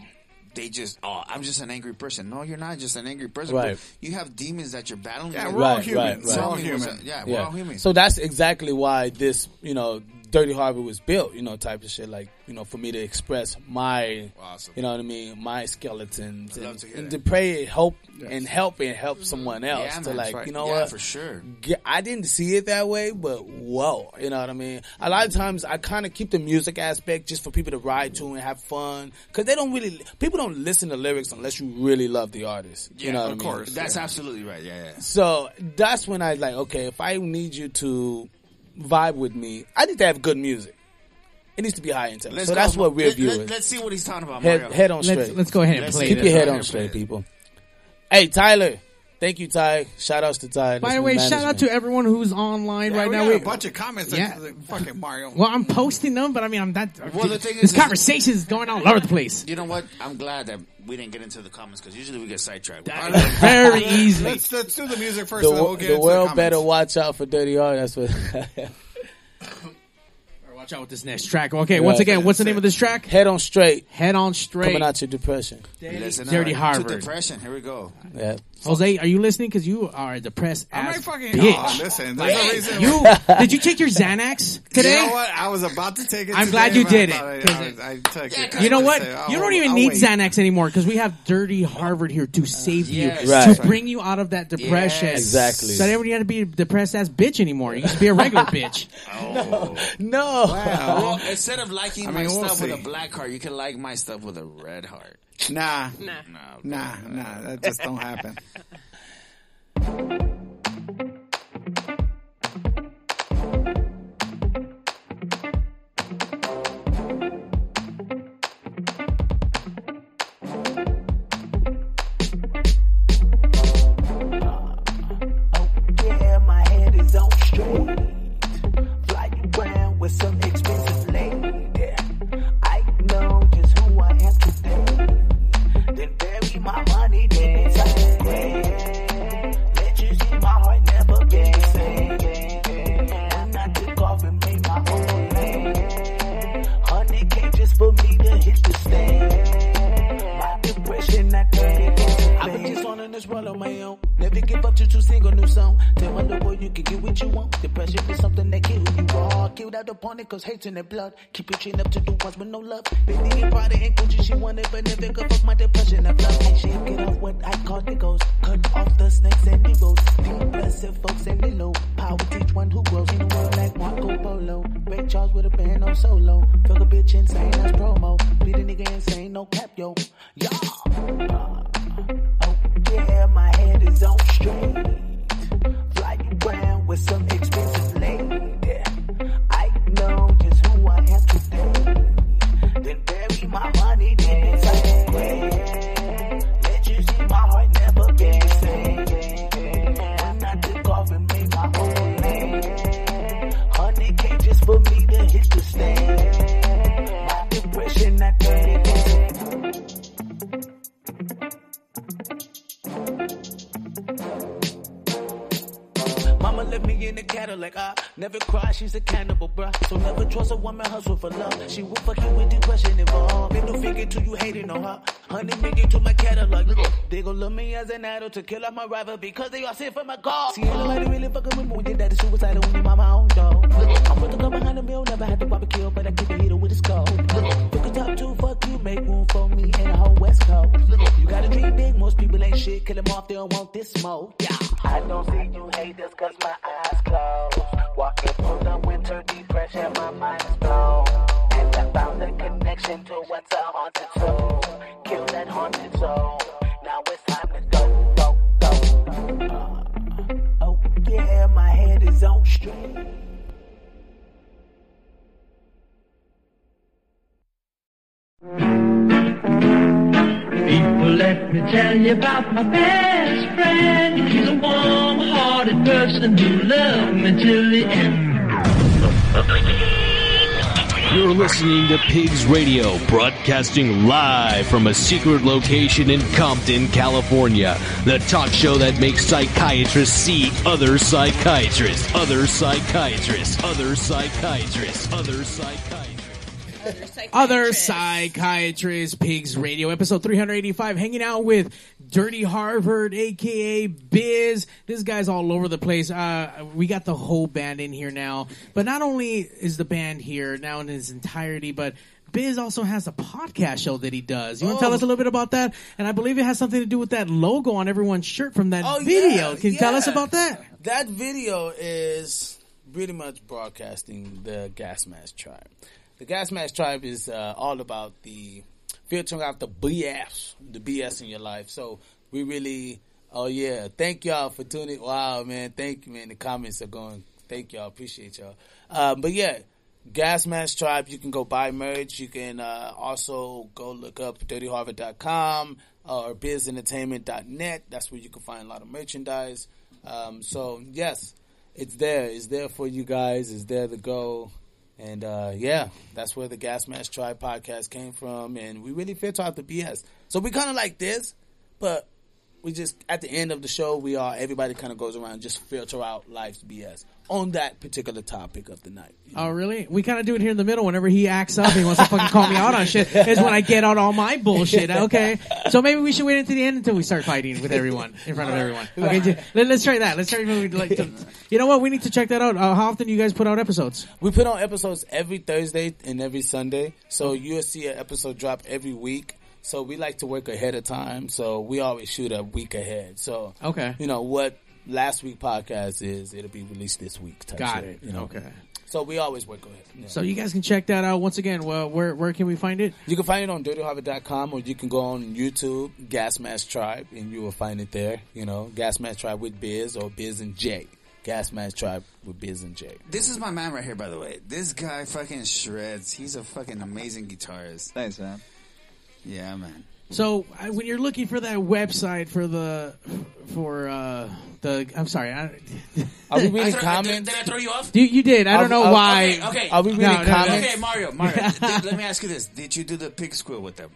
they just, oh, I'm just an angry person. No, you're not just an angry person. Right. But you have demons that you're battling yeah, with. We're right, all right, right. We're all human. Yeah, we're yeah. all human. So that's exactly why this, you know, Dirty Harvey was built, you know, type of shit. Like, you know, for me to express my, awesome. you know what I mean, my skeletons, and to, and to pray it help yes. and help and help someone else yeah, to man, like, right. you know yeah, what? for sure. Get, I didn't see it that way, but whoa, you know what I mean? A lot of times I kind of keep the music aspect just for people to ride to and have fun, because they don't really, people don't listen to lyrics unless you really love the artist. Yeah, you know what of I mean? course. That's yeah. absolutely right. Yeah, yeah. So that's when I was like, okay, if I need you to vibe with me, I need to have good music. It needs to be high intelligence. Let's so that's what we're let, viewing. Let, let's see what he's talking about. Head, head on straight. Let's, let's go ahead and let's play. Keep your head on straight, people. Hey, Tyler. Thank you, Ty. Shout outs to Ty. By the way, shout out to everyone who's online yeah, right we now. We have a bunch of comments. Yeah. Like, fucking Mario. Well, I'm posting them, but I mean, I'm not. Well, the thing this is, conversation is going on all over the place. You know what? I'm glad that we didn't get into the comments, because usually we get sidetracked. That is very easily. Let's, let's do the music first. The, and then we'll get the into world the better watch out for Dirty Art. That's what. Watch out with this next track. Okay, right. Once again, what's the name of this track? Head on Straight. Head on Straight. Coming out to depression. Dirty, Dirty Harvard. To depression. Here we go. Yeah. Jose, are you listening? Because you are depressed ass bitch. I might fucking... Oh, listen. There's no reason. You, did you take your Xanax today? You know what? I was about to take it I'm today, glad you did it. I, I, I took yeah, it. You know what? Say, you don't even I'll need wait. Xanax anymore, because we have Dirty Harvard here to save uh, yes. you. Right. To bring you out of that depression. Yes. Exactly. So they don't have to be a depressed ass bitch anymore. You used to be a regular bitch. Oh. No. no. Wow. Well, instead of liking I mean, my we'll stuff see. with a black heart, you can like my stuff with a red heart. Nah, nah, nah, nah, that just don't happen. Uh, oh yeah, my head is on straight. Fly around with some expensive lady. I know just who I am today. Then bury my money deep inside the grave. Let you see my heart never gave saved. And I took off and made my own name. Hundred K just for me to hit the stage. My depression, I can't get I've been just on in this world on my own. Never give up till you sing a new song. Tell my little boy you can get what you want. Depression is something that kills you all. Killed out upon it cause hate's in their blood. Keep your chin up to the ones with no love. They need pride and coaching, she wanted, but never give up my depression. I love and shit, get off what I call the ghost. Cut off the snakes and the roads. Depressive folks and they low. Power teach one who grows. You know like Marco Polo. Ray Charles with a band on solo. Fuck a bitch insane, that's promo. Beat a nigga insane, no cap, yo. Y'all. Uh, oh yeah, my head is on straight. Fly around with some expensive lady. I know just who I am today. Then bury my money deep inside the grave. Let you see my heart never gave saved. When I took off and made my own name. Hundred K just for me to hit the stage. My depression, I can't get it. Mama left me in the Cadillac, I never cry, she's a cannibal, bruh. So never trust a woman, hustle for love. She will fuck you with depression involved. Middle finger to you hating on her. Honey, make it to my Cadillac. They gon' love me as an idol to kill off my rival because they all sin for my God. See, ain't nobody really fucking with me. We did that, it's suicidal when you mind my own dog. I'm with the gun behind the mill, never had to barbecue, but I keep a hitter with a skull. Look at top two, fuck you, make room for me and the whole West Coast. You gotta dream big, most people ain't shit, kill them off, they don't want this smoke. Yeah. I don't see you haters cause my eyes closed. Walking through the winter depression, my mind is blown. And I found a connection to what's a haunted soul. Kill that haunted soul. Now it's time to go, go, go. Uh, oh yeah, my head is on straight. People, let me tell you about my best friend. He's a warm-hearted person who loved me till the end. You're listening to Pigs Radio, broadcasting live from a secret location in Compton, California. The talk show that makes psychiatrists see other psychiatrists, other psychiatrists, other psychiatrists, other psychiatrists. Other Psychiatrist. Other Psychiatrist Pigs Radio, episode three eighty-five, hanging out with Dirty Harvard, a k a. Biz. This guy's all over the place. Uh, we got the whole band in here now. But not only is the band here now in its entirety, but Biz also has a podcast show that he does. You want to oh. tell us a little bit about that? And I believe it has something to do with that logo on everyone's shirt from that oh, video. Yeah, Can you yeah. tell us about that? That video is pretty much broadcasting the Gas Mask Tribe. The Gas Mask Tribe is uh, all about the filtering out the B S, the B S in your life. So we really, oh yeah, thank y'all for tuning. Wow, man, thank you, man. The comments are going. Thank y'all, appreciate y'all. Uh, but yeah. Gas Mask Tribe, you can go buy merch. You can uh, also go look up dirty harvard dot com or biz entertainment dot net. That's where you can find a lot of merchandise. Um, so, yes, it's there. It's there for you guys. It's there to go. And, uh, yeah, that's where the Gas Mask Tribe podcast came from. And we really filter out the B S. So we kind of like this, but we just, at the end of the show, we are, everybody kind of goes around and just filter out life's B S on that particular topic of the night. You know? Oh, really? We kind of do it here in the middle. Whenever he acts up, he wants to fucking call me out on shit. Is when I get on all my bullshit. Okay, so maybe we should wait until the end until we start fighting with everyone in front of everyone. Okay, let's try that. Let's try. Like, to, you know what? We need to check that out. Uh, how often do you guys put out episodes? We put out episodes every Thursday and every Sunday. So you'll see an episode drop every week. So we like to work ahead of time. So we always shoot a week ahead. So okay, you know what? Last week podcast is it'll be released this week. Type Got shit, it. You know? Okay. So we always work on it. Yeah. So you guys can check that out once again. Well, where where can we find it? You can find it on dirty harvard dot com, or you can go on YouTube, Gas Mask Tribe, and you will find it there. You know, Gas Mask Tribe with Biz or Biz and Jay. Gas Mask Tribe with Biz and Jay. This is my man right here, by the way. This guy fucking shreds. He's a fucking amazing guitarist. Thanks, man. Yeah, man. So I, when you're looking for that website for the for uh, the I'm sorry, I, are we really commenting? Did I throw you off? You, you did. I are, don't know are, why. Okay, okay, are we really no, commenting? Okay, Mario, Mario. did, let me ask you this: did you do the pig squeal with them?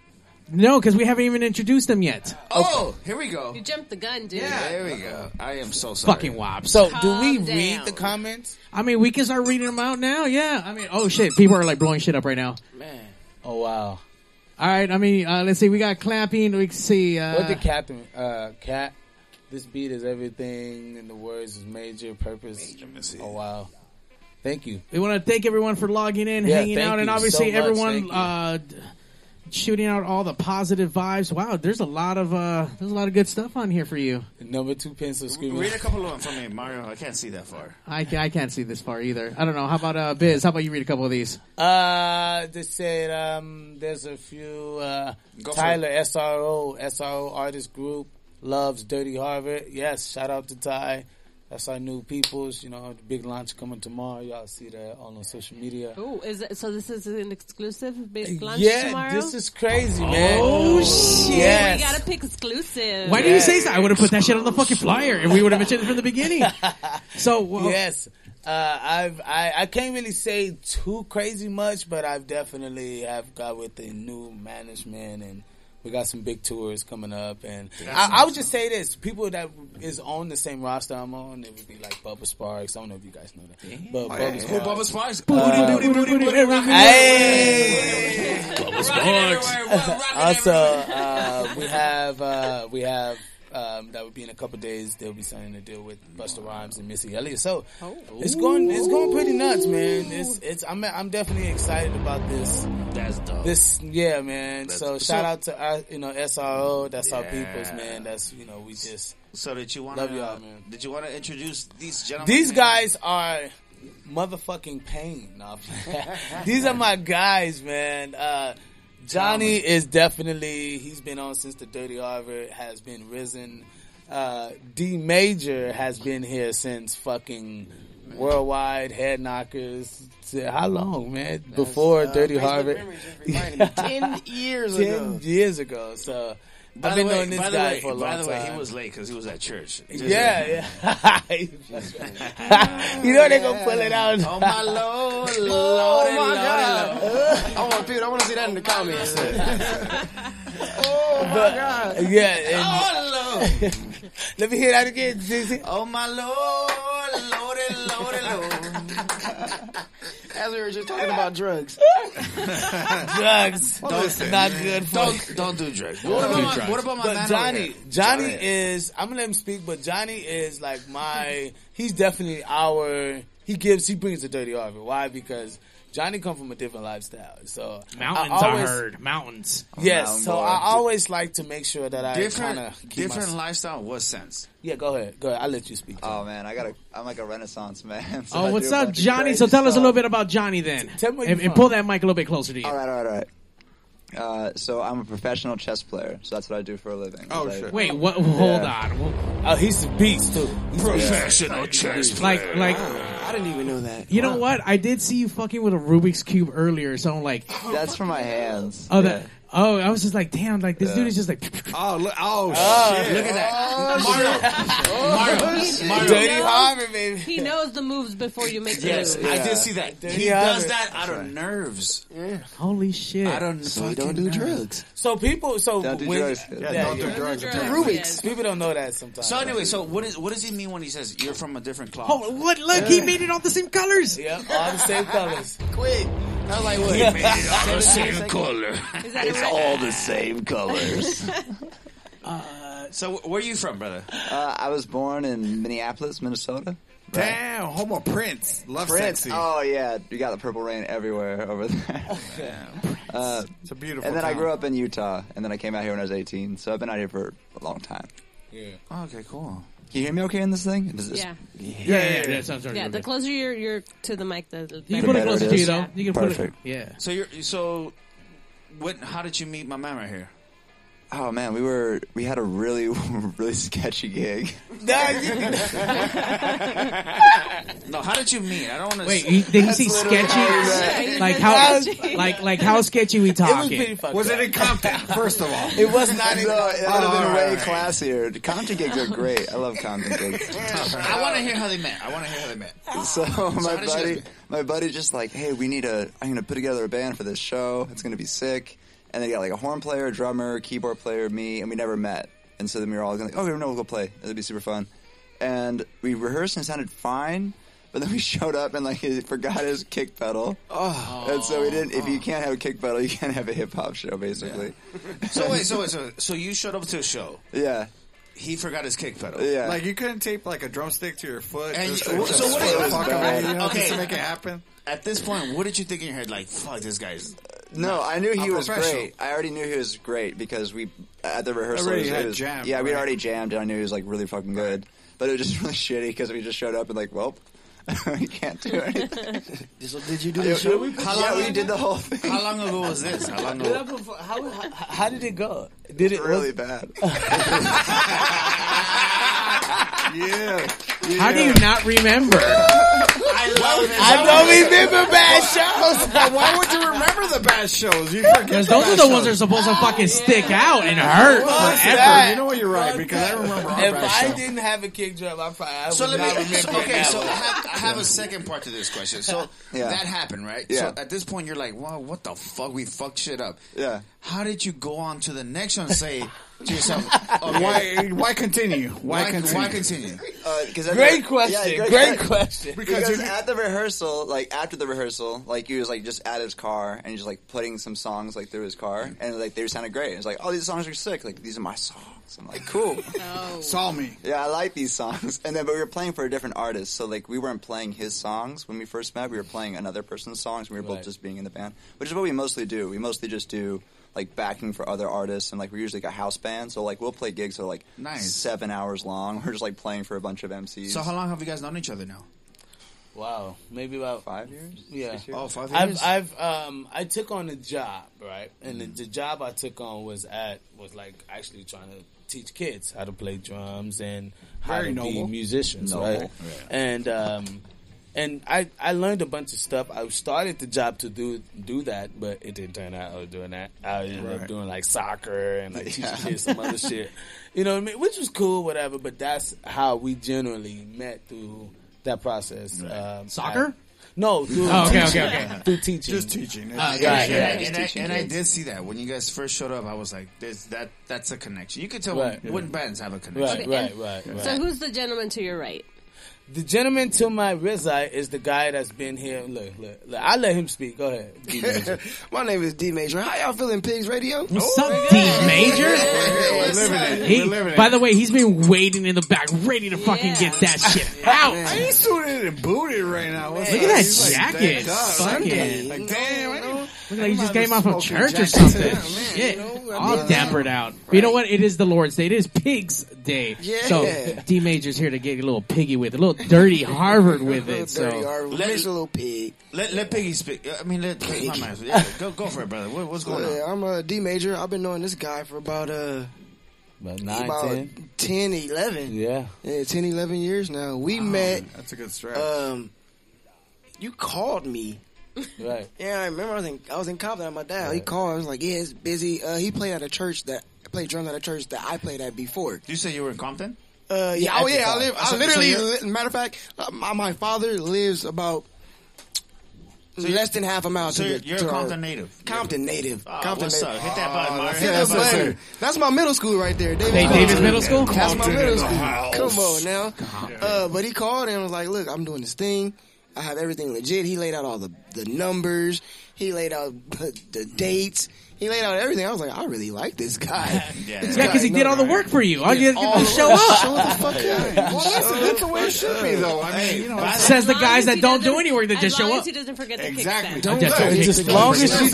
No, because we haven't even introduced them yet. Oh, okay. Here we go. You jumped the gun, dude. Yeah, there we go. I am so sorry. Fucking wops. So, Calm do we down. read the comments? I mean, we can start reading them out now. Yeah. I mean, oh shit, people are like blowing shit up right now. Man. Oh wow. All right, I mean, uh, let's see. We got clapping. We can see. Uh, what did Captain uh, Cat? This beat is everything, and the words is major purpose. Major oh wow! Thank you. We want to thank everyone for logging in, yeah, hanging out, and obviously so everyone uh, shooting out all the positive vibes. Wow, there's a lot of uh, there's a lot of good stuff on here for you. Number two pencil screen. Read a couple of them for me, Mario. I can't see that far. I can, I can't see this far either. I don't know. How about uh, Biz? How about you read a couple of these? Uh, they said um, there's a few. Uh, Tyler S R O S R O artist group loves Dirty Harvard. Yes, shout out to Ty. That's our new peoples. You know, the big launch coming tomorrow. Y'all see that on social media. Oh, is it, so this is an exclusive big launch yeah, tomorrow? Yeah, this is crazy, man. Oh, shit. Yes. We got to pick exclusive. Why yes. did you say so? I would have put that shit on the fucking flyer, and we would have mentioned it from the beginning. So, well, yes. Uh, I've, I, I can't really say too crazy much, but I've definitely have got with the new management, and we got some big tours coming up, and I, I would just say this: people that is on the same roster I'm on, it would be like Bubba Sparks. I don't know if you guys know that, yeah. but oh, Bubba, yeah. Sparks. Bubba Sparks, uh, booty, booty, booty, booty, rockin' hey, Bubba Sparks. Also, uh, we have uh, we have um, that would be in a couple of days. There'll be something to deal with Busta Rhymes and Missy Elliott. So oh. it's going it's going pretty nuts, man. It's it's I'm I'm definitely excited about this. That's dope. This, yeah, man. That's, so shout so, out to our, you know, S R O. That's yeah. our peoples, man. That's, you know, we just. So did you want to love y'all, man? Did you want to introduce these gentlemen? These man? guys are motherfucking pain. Nah, these are my guys, man. Uh, Johnny is definitely he's been on since the Dirty Harvard has been risen. Uh, D Major has been here since fucking Worldwide, Head Knockers. How long, man? That's, Before uh, Dirty Harvard, ten years ten ago. Ten years ago. So by I've been way, knowing this guy way, for a long time. By the way, he was late because he was at church. Just yeah, like, yeah. You know they're gonna pull it out. Oh my lord, lord, oh my lord, god! Lord. I want, dude, I want to see that in the comments. Oh my but, god! Yeah. And, oh lord! Let me hear that again, Jizzy. Oh my lord, lord, lord, lord. as we were just talking about drugs. drugs. Well, don't, listen, not man. good for don't, you. Don't do drugs. What, don't about, do my, drugs. what about my but man Johnny, Johnny is, I'm going to let him speak, but Johnny is like my, he's definitely our, he gives, he brings the dirty Harvard. Why? Because Johnny come from a different lifestyle. So mountains, I, always, I heard. Mountains. Yes. Mountain so board. I always like to make sure that I different, kinda keep different my... lifestyle. What sense? Yeah, go ahead. Go ahead. I'll let you speak. Oh, you. man. I got I'm like a renaissance man. So oh, I what's up, Johnny? So tell stuff. us a little bit about Johnny then. Tell me and, and pull that mic a little bit closer to you. All right, all right, all right. Uh, so I'm a professional chess player, so that's what I do for a living. Oh, shit. Wait, what? Hold yeah. on. Well, oh, he's a beast, too. He's professional yeah. chess player. Like, like, I didn't even know that. You wow. know what? I did see you fucking with a Rubik's Cube earlier, so I'm like... That's for my hands. Oh, yeah. that... Oh, I was just like, damn, like, this yeah. dude is just like... Oh, look, oh, oh shit. Look at that. Oh, Mario. Mario. Mario. Mario. Dirty Harvard, baby. He knows the moves before you make the yes, moves. Yeah. I did see that. Dirty he Harvard. does that out of nerves. Yeah. Holy shit. I don't so fucking don't do nerves. drugs. So people... So don't do when, drugs. Yeah, yeah, don't yeah. do yeah. drugs. drugs. Rubik's. Yes. People don't know that sometimes. So anyway, so what, is, what does he mean when he says, you're from a different cloth? Oh, what? Look, yeah. he made it all the same colors. Yeah, all the same colors. Quick. I was like, what? He made it all the same color. It's all the same colors. uh, so, where are you from, brother? Uh, I was born in Minneapolis, Minnesota. Right? Damn, home of Prince. Love Prince. Sexy. Oh, yeah. You got the Purple Rain everywhere over there. Oh, damn. Uh, it's a beautiful And then town. I grew up in Utah, and then I came out here when I was eighteen, so I've been out here for a long time. Yeah. Oh, okay, cool. Can you hear me okay in this thing? This yeah. yeah. Yeah, yeah, yeah. yeah, sounds yeah the closer you're, you're to the mic, the, the you can put it closer to you, though. You can Perfect. Put it. Yeah. So you're so. What? How did you meet my man right here? Oh man, we were we had a really really sketchy gig. no, how did you meet? I don't want to. Wait, you, did you see sketchy? Like how like like how sketchy we talking? Was, was it in Compton? First of all, it was not. in no, it would have been way right. classier. Compton gigs are great. I love Compton gigs. I want to hear how they met. I want to hear how they met. So, so my buddy, my buddy, just like, hey, we need a. I'm gonna put together a band for this show. It's gonna be sick. And they got like a horn player, a drummer, keyboard player, me, and we never met. And so then we were all like, "Okay, no, we'll go play. It'll be super fun." And we rehearsed and it sounded fine, but then we showed up and like he forgot his kick pedal. Oh, and so we didn't. Oh. If you can't have a kick pedal, you can't have a hip hop show, basically. Yeah. So wait, so wait, so so you showed up to a show? Yeah. He forgot his kick pedal. Yeah. Like you couldn't tape like a drumstick to your foot. And just, you, like, so what did you do? You know, okay, to make it happen. At this point, what did you think in your head? Like, fuck, this guy's... No, I knew he was great. I already knew he was great because we, at the rehearsal... Already had jammed. Yeah, we had already jammed, and I knew he was, like, really fucking good. But it was just really shitty because we just showed up and, like, well, we can't do anything. So did you do the show? Yeah, we did the whole thing. How long ago was this? How long ago? How, how, how did it go? Did it really bad. Yeah. Yeah. How do you not remember? I love it. I don't remember bad shows. Why would you remember the bad shows? You forget because those are the ones that are supposed to fucking oh, stick yeah. out and hurt forever. That? You know what? You're right because I remember our if bad I show. If I didn't have a kick drum, I probably I so would let me, not remember. Okay, so I have, I have a second part to this question. So yeah. that happened, right? Yeah. So at this point, you're like, "Wow, what the fuck? We fucked shit up." Yeah. How did you go on to the next one? And say. To yourself, okay. why why continue? Why, why continue? Why continue? Uh, great question. Yeah, great, great question. Because, because at the rehearsal, like after the rehearsal, like he was like just at his car and just like putting some songs like through his car, and like they sounded great. It's like, oh, these songs are sick. Like these are my songs. I'm like, cool. Oh. Saw me. Yeah, I like these songs. And then, but we were playing for a different artist, so like we weren't playing his songs when we first met. We were playing another person's songs. We were both right. just being in the band, which is what we mostly do. We mostly just do. Like backing for other artists, and like we're usually like a house band, so like we'll play gigs that are like nice. seven hours long. We're just like playing for a bunch of M Cs. So how long have you guys known each other now? Wow, maybe about five years. Yeah, years? oh, five years. I've, I've um I took on a job, right, and mm-hmm. the, the job I took on was at was like actually trying to teach kids how to play drums and how Very to noble. be musicians, noble. right? Yeah. And um and I I learned a bunch of stuff. I started the job to do do that, but it didn't turn out I was doing that. I ended right. up doing like soccer and like yeah. teaching kids some other shit, you know what I mean? Which was cool, whatever. But that's how we generally met through that process. Right. Um, soccer. I, No, through oh, okay, teaching. Okay, okay. Through teaching. Just teaching. Uh, right, yeah, yeah. And, and, teaching I, and I did see that. When you guys first showed up, I was like, There's that that's a connection. You could tell right. when, yeah. when bands have a connection. Right, right, right, right. So who's the gentleman to your right? The gentleman to my right is the guy that's been here. Look, look, look. I let him speak. Go ahead. D Major. My name is D Major. How y'all feeling, Pigs Radio? What's oh, up, D Major? He, by the way, he's been waiting in the back, ready to yeah. fucking get that shit out. Man. I ain't suited and booted right now. What's Look at that he's jacket. Fucking. Like, damn. Like, no, no. Look like he just came out from church or something. Yeah, man, shit. You know, all uh, dampered out. Right. You know what? It is the Lord's Day. It is Pigs Day. Yeah. So D Major's here to get a little piggy with it. A little dirty Harvard with it. So let me a little pig. Let let Piggy speak. I mean, let piggy. My mind. Yeah, go go for it, brother. What, what's going yeah, on? I'm a D Major. I've been knowing this guy for about uh about nine, about ten. ten, eleven. Yeah, yeah, ten, eleven years now. We oh, met. That's a good stretch. Um, you called me. Right. Yeah, I remember. I was in I was in Compton. My dad. Right. He called. I was like, yeah, it's busy. Uh, he played at a church that played drums at a church that I played at before. Did you say you were in Compton? Uh, yeah, yeah. Oh yeah. I live. I so, literally. So li- matter of fact, my, my father lives about so less than half a mile. So to you're, the, you're to a Compton native. Compton native. Oh, Compton what's native. Up? Hit that button. Oh, that's, that that's my middle school right there. David hey, Davis Middle School. Compton that's my middle school. House. Come on now. Uh, but he called and was like, "Look, I'm doing this thing. I have everything legit." He laid out all the the numbers. He laid out the dates. He laid out everything. I was like, I really like this guy. Yeah, because yeah, he did all the work for you. All you had to do was show up. Show the fuck up. Well, that's, that's the way it should be, though. I mean, hey, you know, says the guys that don't do any work that just show up. As long as he doesn't forget the exactly. Kickstand. Exactly. As long as you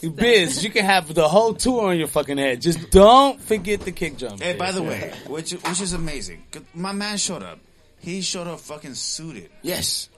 don't, Biz, you can have the whole tour on your fucking head. Just don't forget the kick drum. Hey, by the way, which which is amazing. My man showed up. He showed up fucking suited. Yes.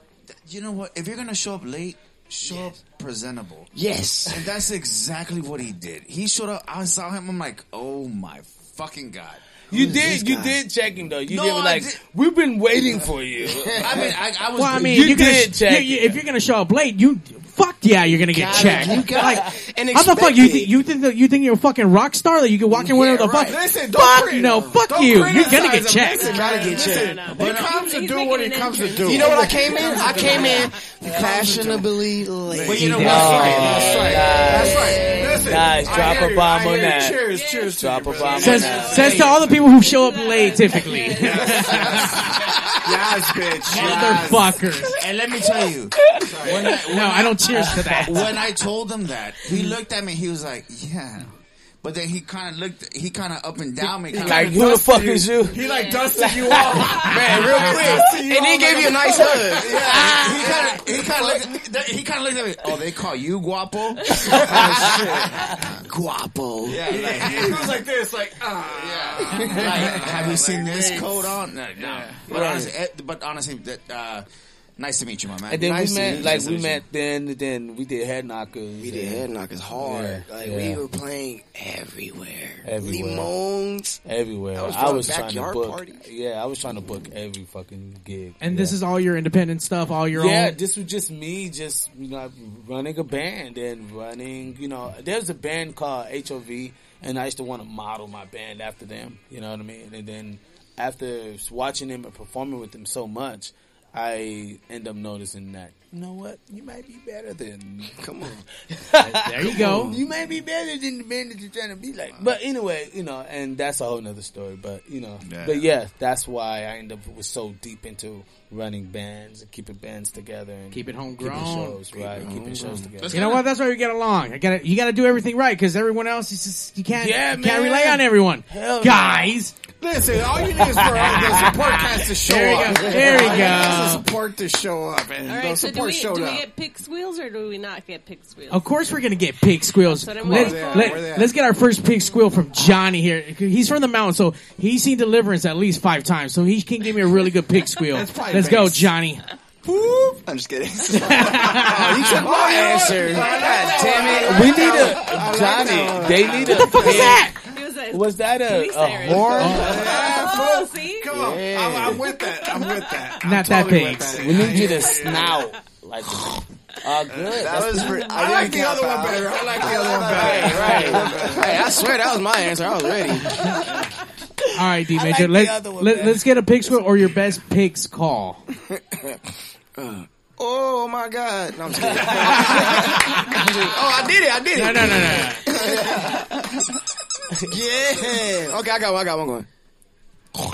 You know what? If you're gonna show up late. Show yes. up presentable. Yes. And that's exactly what he did. He showed up. I saw him. I'm like, oh, my fucking God. Who you did You guy? Did check him, though. You no, did like, did. We've been waiting for you. I mean, I, I was. Well, I mean, you, you did check. You, you, if you're going to show up late, you... Fuck yeah, you're gonna get God, checked. You got like, and how the fuck you think you think that you think you're a fucking rock star that you can walk in wherever yeah, the right. fuck? Listen, don't fuck crit, no, fuck don't you. You're gonna get checked. You gotta get checked. It comes to do what it comes to do. You know what I came in? I came in fashionably late. But you know what? That's right. That's right. Listen, guys, drop a bomb on that. Cheers, cheers. Drop a bomb on that. Says to all the people who show up late, typically. Yes, bitch. Motherfuckers. And let me tell you. No, I don't. Cheers to that. When I told him that, he looked at me. He was like, "Yeah," but then he kind of looked. He kind of up and down me. He, he like, "Who the fuck is you?" He like dusted you off, man, real quick. And he gave you a nice hug. Yeah. He kind of, he kind of looked at me. Oh, they call you guapo? Oh, shit. Guapo. Yeah. Like, he was like this, like, ah. Yeah. Like, have you seen like, this hey. Coat on? No. no. Right. But honestly, but honestly, that. Uh, Nice to meet you, my man. And then nice we met, you. like nice we met. Then, then we did head knockers. We did head knockers hard. Yeah, like yeah. we were playing everywhere, everywhere, Limones, everywhere. I was, I was trying to book. Parties. Yeah, I was trying to book every fucking gig. And yeah. this is all your independent stuff, all your yeah, own. Yeah, this was just me, just you know, running a band and running. You know, there's a band called H O V, and I used to want to model my band after them. You know what I mean? And then after watching them and performing with them so much. I end up noticing that, you know what, you might be better than, come on. There you go. You might be better than the man that you're trying to be like. But anyway, you know, and that's a whole nother story, but, you know. Yeah. But, yeah, that's why I end up was so deep into running bands and keeping bands together. And keep it homegrown. Keeping shows, keep right, keeping home shows together. That's you know what, that's why we get along. I gotta, you got to do everything right, because everyone else, you, just, you can't, yeah, you can't rely on everyone. Hell Guys. Man. Listen, all you need is for the support cast to show there up. Go. There you go. Support to show up, and all right, the support so do we, showed do up. Do we get pig squeals or do we not get pig squeals? Of course, we're gonna get pig squeals. Let, let, let's get our first pig squeal from Johnny here. He's from the mountain, so he's seen Deliverance at least five times, so he can give me a really good pig squeal. Let's base. Go, Johnny. I'm just kidding. Oh, you took my answer. God damn it! We need a Johnny. They need a. What the fuck is that? Was that a, a horn? Oh, see? Come on. Yeah. I'm, I'm with that. I'm with that. I'm Not totally that big. We need you to snout. Like, oh, uh, good. That That's was pretty, I, I like the other out. one better. I like the other one better. Right, right. Hey, I swear that was my answer. I was ready. All right, D Major. Like let, one, let, let's get a pig squeal or your best pig's call. uh. Oh my God! No, I'm just kidding. oh, I did it! I did it! No, no, no, no. yeah. Okay, I got one. I got one going. Oh,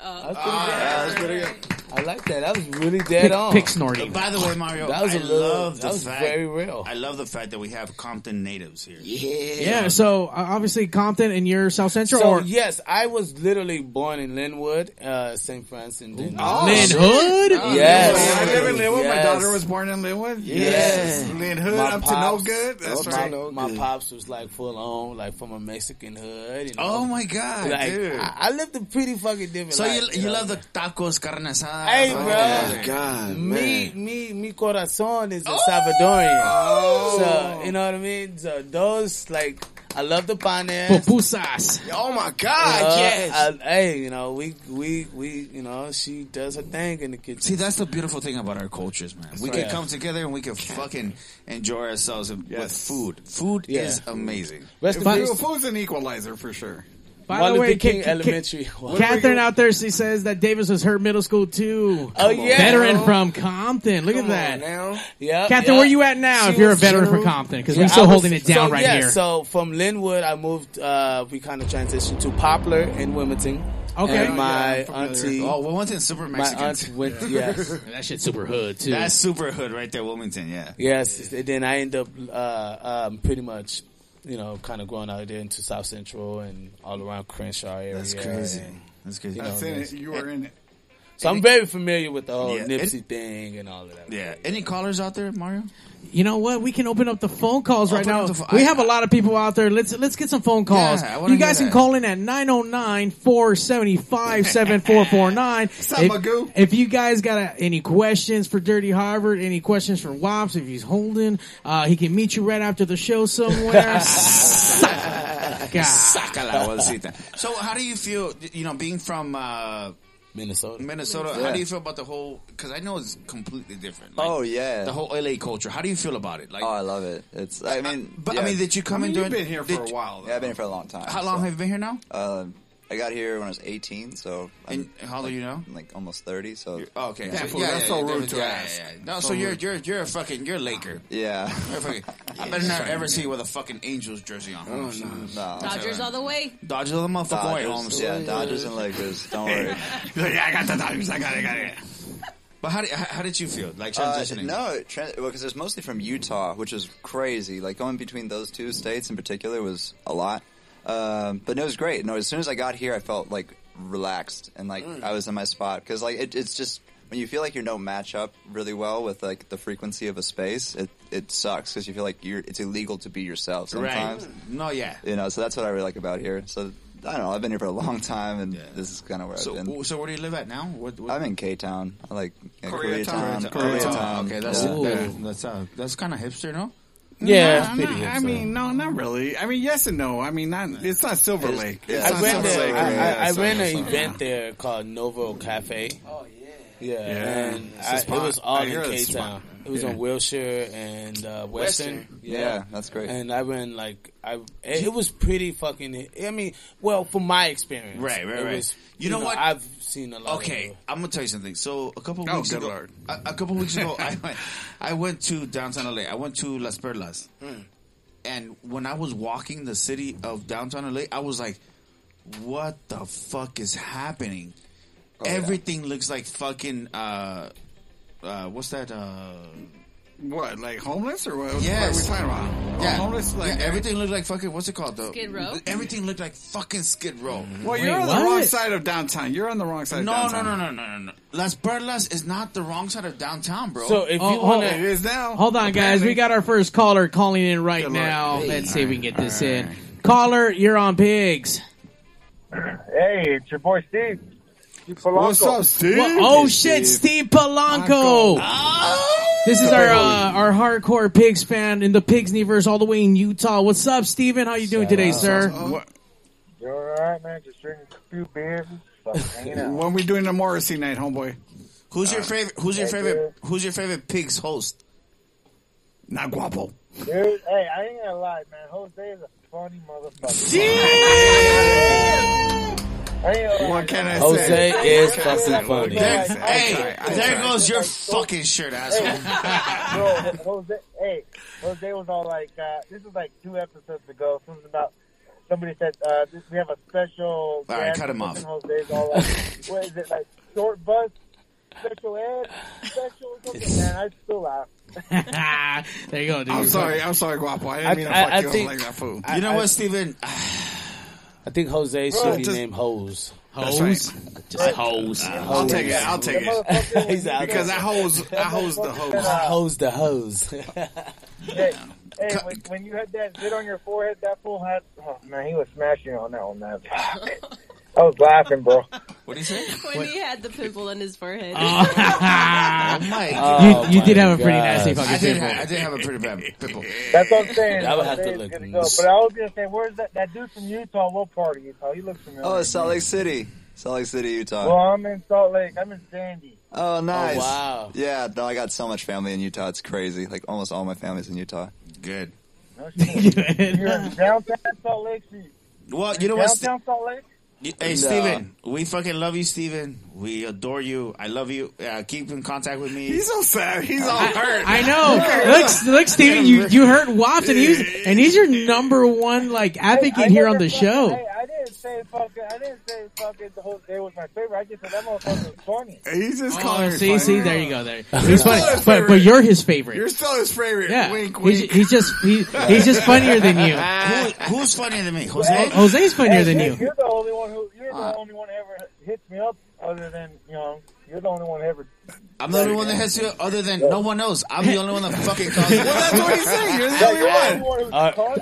uh, that's pretty good. I like that. That was really dead on. Pick snorting. By the way, Mario, that was I a little, love that the was fact, very real. I love the fact that we have Compton natives here. Yeah. Yeah, so uh, obviously Compton and you're South Central. So, or? Yes, I was literally born in Linwood, uh, Saint Francis. Linwood? Oh, Linwood? Oh, yes. yes. I live in Linwood. Yes. My daughter was born in Linwood. Yes. yes. Linwood my up pops, to no good. That's my, right. No my good. Pops was like full on, like from a Mexican hood. You know? Oh, my God, like, dude. I, I lived a pretty fucking different so life. So you, you love the tacos, carne asada. Hey, bro. Oh, my God, me, me, me corazón is a oh. Salvadorian. Oh. So, you know what I mean? So, those, like, I love the panes. Pupusas. Oh, my God, you know, yes. I, hey, you know, we, we, we, you know, she does her thing in the kitchen. See, that's the beautiful thing about our cultures, man. That's we right. can come together and we can fucking enjoy ourselves yes. with food. Food yeah. is amazing. Rest if food's an equalizer for sure. By Martin the way, King K- Elementary. K- Catherine out there, she says that Davis was her middle school too. Oh yeah, veteran from Compton. Look Come at that. Now. Yep, Catherine, yep. where you at now? She if you're a veteran general. From Compton, because yeah, we're still was, holding it down so, right yeah, here. So from Linwood, I moved. Uh, we kind of transitioned to Poplar in Wilmington. Okay. And my yeah, auntie. Oh, Wilmington's super Mexican. My aunt went, yes. That shit's super hood, too. That's super hood right there, Wilmington, yeah. Yes. Yeah. And then I end up uh, um, pretty much, you know, kind of going out there into South Central and all around Crenshaw area. That's crazy. And, That's crazy. You know, That's you are in it. So any, I'm very familiar with the whole yeah, Nipsey any, thing and all of that. Yeah. Right. Any callers out there, Mario? You know what? We can open up the phone calls open right now. Fo- we I, have a lot of people out there. Let's let's get some phone calls. Yeah, you guys can call in at nine oh nine, four seven five, seven four four nine. If you guys got a, any questions for Dirty Harvard, any questions for Wops, if he's holding, uh, he can meet you right after the show somewhere. So how do you feel, you know, being from... Uh, Minnesota. Minnesota. Yeah. How do you feel about the whole? Because I know it's completely different. Like, oh yeah, the whole L A culture. How do you feel about it? Like, oh, I love it. It's. I mean, I, but yeah. I mean, did you come I mean, in? You've during, been here for a while. Though. Yeah, I've been here for a long time. How long so. have you been here now? Uh, I got here when I was eighteen. So and I'm, how old like, are you now? I'm like almost thirty. So you're, oh, okay, yeah, so, yeah, yeah, that's yeah, so rude yeah, to yeah, ask. Yeah, yeah. No, so, so you're you're you're a fucking you're a Laker. Yeah, you're a fucking, yeah I better not ever see you with a fucking Angels jersey on. Oh no, no. Dodgers all the way. Dodgers all the motherfucking way. Holmes. Yeah, Dodgers and Lakers. Don't worry. Yeah, I got the Dodgers. I got it. I got it. But how did, how did you feel? Like transitioning? Uh, no, because well, it's mostly from Utah, which is crazy. Like going between those two states in particular was a lot. Um, but no, it was great. No, as soon as I got here, I felt like relaxed and like mm. I was in my spot because like it, it's just when you feel like you don't match up really well with like the frequency of a space, it it sucks because you feel like you're it's illegal to be yourself sometimes. Right. No, yeah, you know. So that's what I really like about here. So. I don't know. I've been here for a long time, and yeah. this is kind of where so, I've been. So where do you live at now? What, what? I'm in K-Town. I like yeah, Koreatown. Koreatown. Koreatown. Okay, that's yeah. that, that's uh, that's kind of hipster, no? Yeah, no, not, I mean, no, not really. I mean, yes and no. I mean, not. It's not Silver it's, Lake. Yeah. It's I, not ran Silver there, Lake. I, I, I, I ran an event yeah. there called Novo Cafe. Oh yeah. Yeah, yeah. And I, it was all I in K-Town. It was yeah. on Wilshire and uh, Western. Western. Yeah. yeah, that's great. And I went like I. It was pretty fucking. I mean, well, from my experience, right, right, right. Was, you, you know, know what? I've seen a lot. Okay, of I'm gonna tell you something. So a couple of weeks oh, ago, a, a couple of weeks ago, I went, I went to downtown L A. I went to Las Perlas, mm. and when I was walking the city of downtown L A, I was like, "What the fuck is happening?" Oh, everything yeah. looks like fucking uh uh what's that uh what like homeless or what? Yes. What are we talking about? Yeah, oh, homeless. Like yeah, everything looked like fucking what's it called though? Skid Row. Everything looked like fucking Skid Row. Well, Wait, you're on what? the wrong side of downtown. You're on the wrong side. No, of downtown. No, no, no, no, no, no. Las Perlas is not the wrong side of downtown, bro. So if oh, you want, it is now. Hold on, apparently. Guys. We got our first caller calling in right Good now. Hey. Let's see if we can get All this right. in. Caller, you're on Pigs. Hey, it's your boy Steve. Polanco. What's up, Steve? Well, oh hey, shit, Steve, Steve Polanco! Oh. This is our uh, our hardcore Pigs fan in the Pigsniverse, all the way in Utah. What's up, Steven? How you doing Shout today, out. sir? Oh. You all right, man? Just drinking a few beers. When we doing the Morrissey night, homeboy? Who's uh, your favorite? Who's hey, your favorite? Dude. Who's your favorite Pigs host? Not Guapo. Dude, hey, I ain't gonna lie, man. Jose is a funny motherfucker. What can I Jose say? Jose is fucking funny. There, hey, there goes your fucking shirt, asshole. Bro, Jose, hey, Jose was all like, uh, this was like two episodes ago. Something about somebody said uh, this, we have a special. All right, cut him off. Jose's all like, what is it like? Short bus. special ed, special something, man, I'd still laugh. There you go, dude. I'm sorry, I'm sorry, Guapo. I didn't I, mean to I, fuck I you think, up like that fool. I, you know I, what, Steven? I think Jose should be named Hose. Hose? Right. Just Hose. Uh, I'll take it. I'll take it. Exactly. Because I hose, I hose the hose. I hose the hose. Hey, hey when, when you had that zit on your forehead, that fool had, oh man, he was smashing on that one, man. I was laughing, bro. What did he say? When what? He had the pimple on his forehead. Oh, Mike. Oh, you, you did have a pretty gosh. nasty fucking I did, pimple. I did have a pretty bad pimple. That's what I'm saying. I would have to look. But I was going to say, where's that, that dude from Utah? What part of Utah? He looks familiar. Oh, it's Salt Lake City. Salt Lake City, Utah. Well, I'm in Salt Lake. I'm in Sandy. Oh, nice. Oh, wow. Yeah, no, I got so much family in Utah. It's crazy. Like, almost all my family's in Utah. Good. No, you're in downtown Salt Lake City. Well, you know what? Downtown Salt Lake? Hey, no. Steven, we fucking love you, Steven. We adore you. I love you. Uh, keep in contact with me. He's so sad. He's all hurt. I, I know. Look, look, Steven, you, you hurt Wops, and he's, and he's your number one, like, advocate hey, here on the fucking, show. Hey, I didn't say fucking, I didn't say fucking the whole day was my favorite. I just said that motherfucker was funny. He's just oh, calling See, funny. see, there you go. There. He's funny. But, but you're his favorite. You're still his favorite. Yeah. Wink, wink. He's, he's just, he, he's just funnier than you. Who, who's funnier than me? Jose? Well, Jose's funnier hey, than hey, you. You're the only one who, you're the uh, only one who ever hits me up. Other than, you know, you're the only one ever. I'm the only one that has you. Other than no one else, I'm the only one that fucking calls. Well, that's what he said. You're the only one. Uh,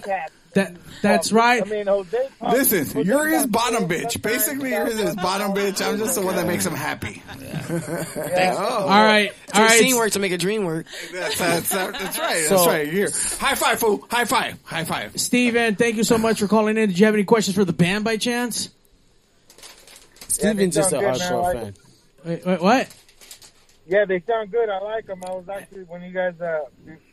that that's um, right. I mean, Jose. Listen, you're his bottom bitch. Basically, you're his bottom bitch. I'm just the one that makes him happy. Yeah. Yeah. Oh. All right, all right. Scene work to make a dream work. That's, that's, that's right. So, that's right. Here, high five, fool. High five. High five. Steven, thank you so much for calling in. Did you have any questions for the band by chance? Steven's yeah, just an hardcore fan. Wait, wait, what? Yeah, they sound good. I like them. I was actually when you guys uh,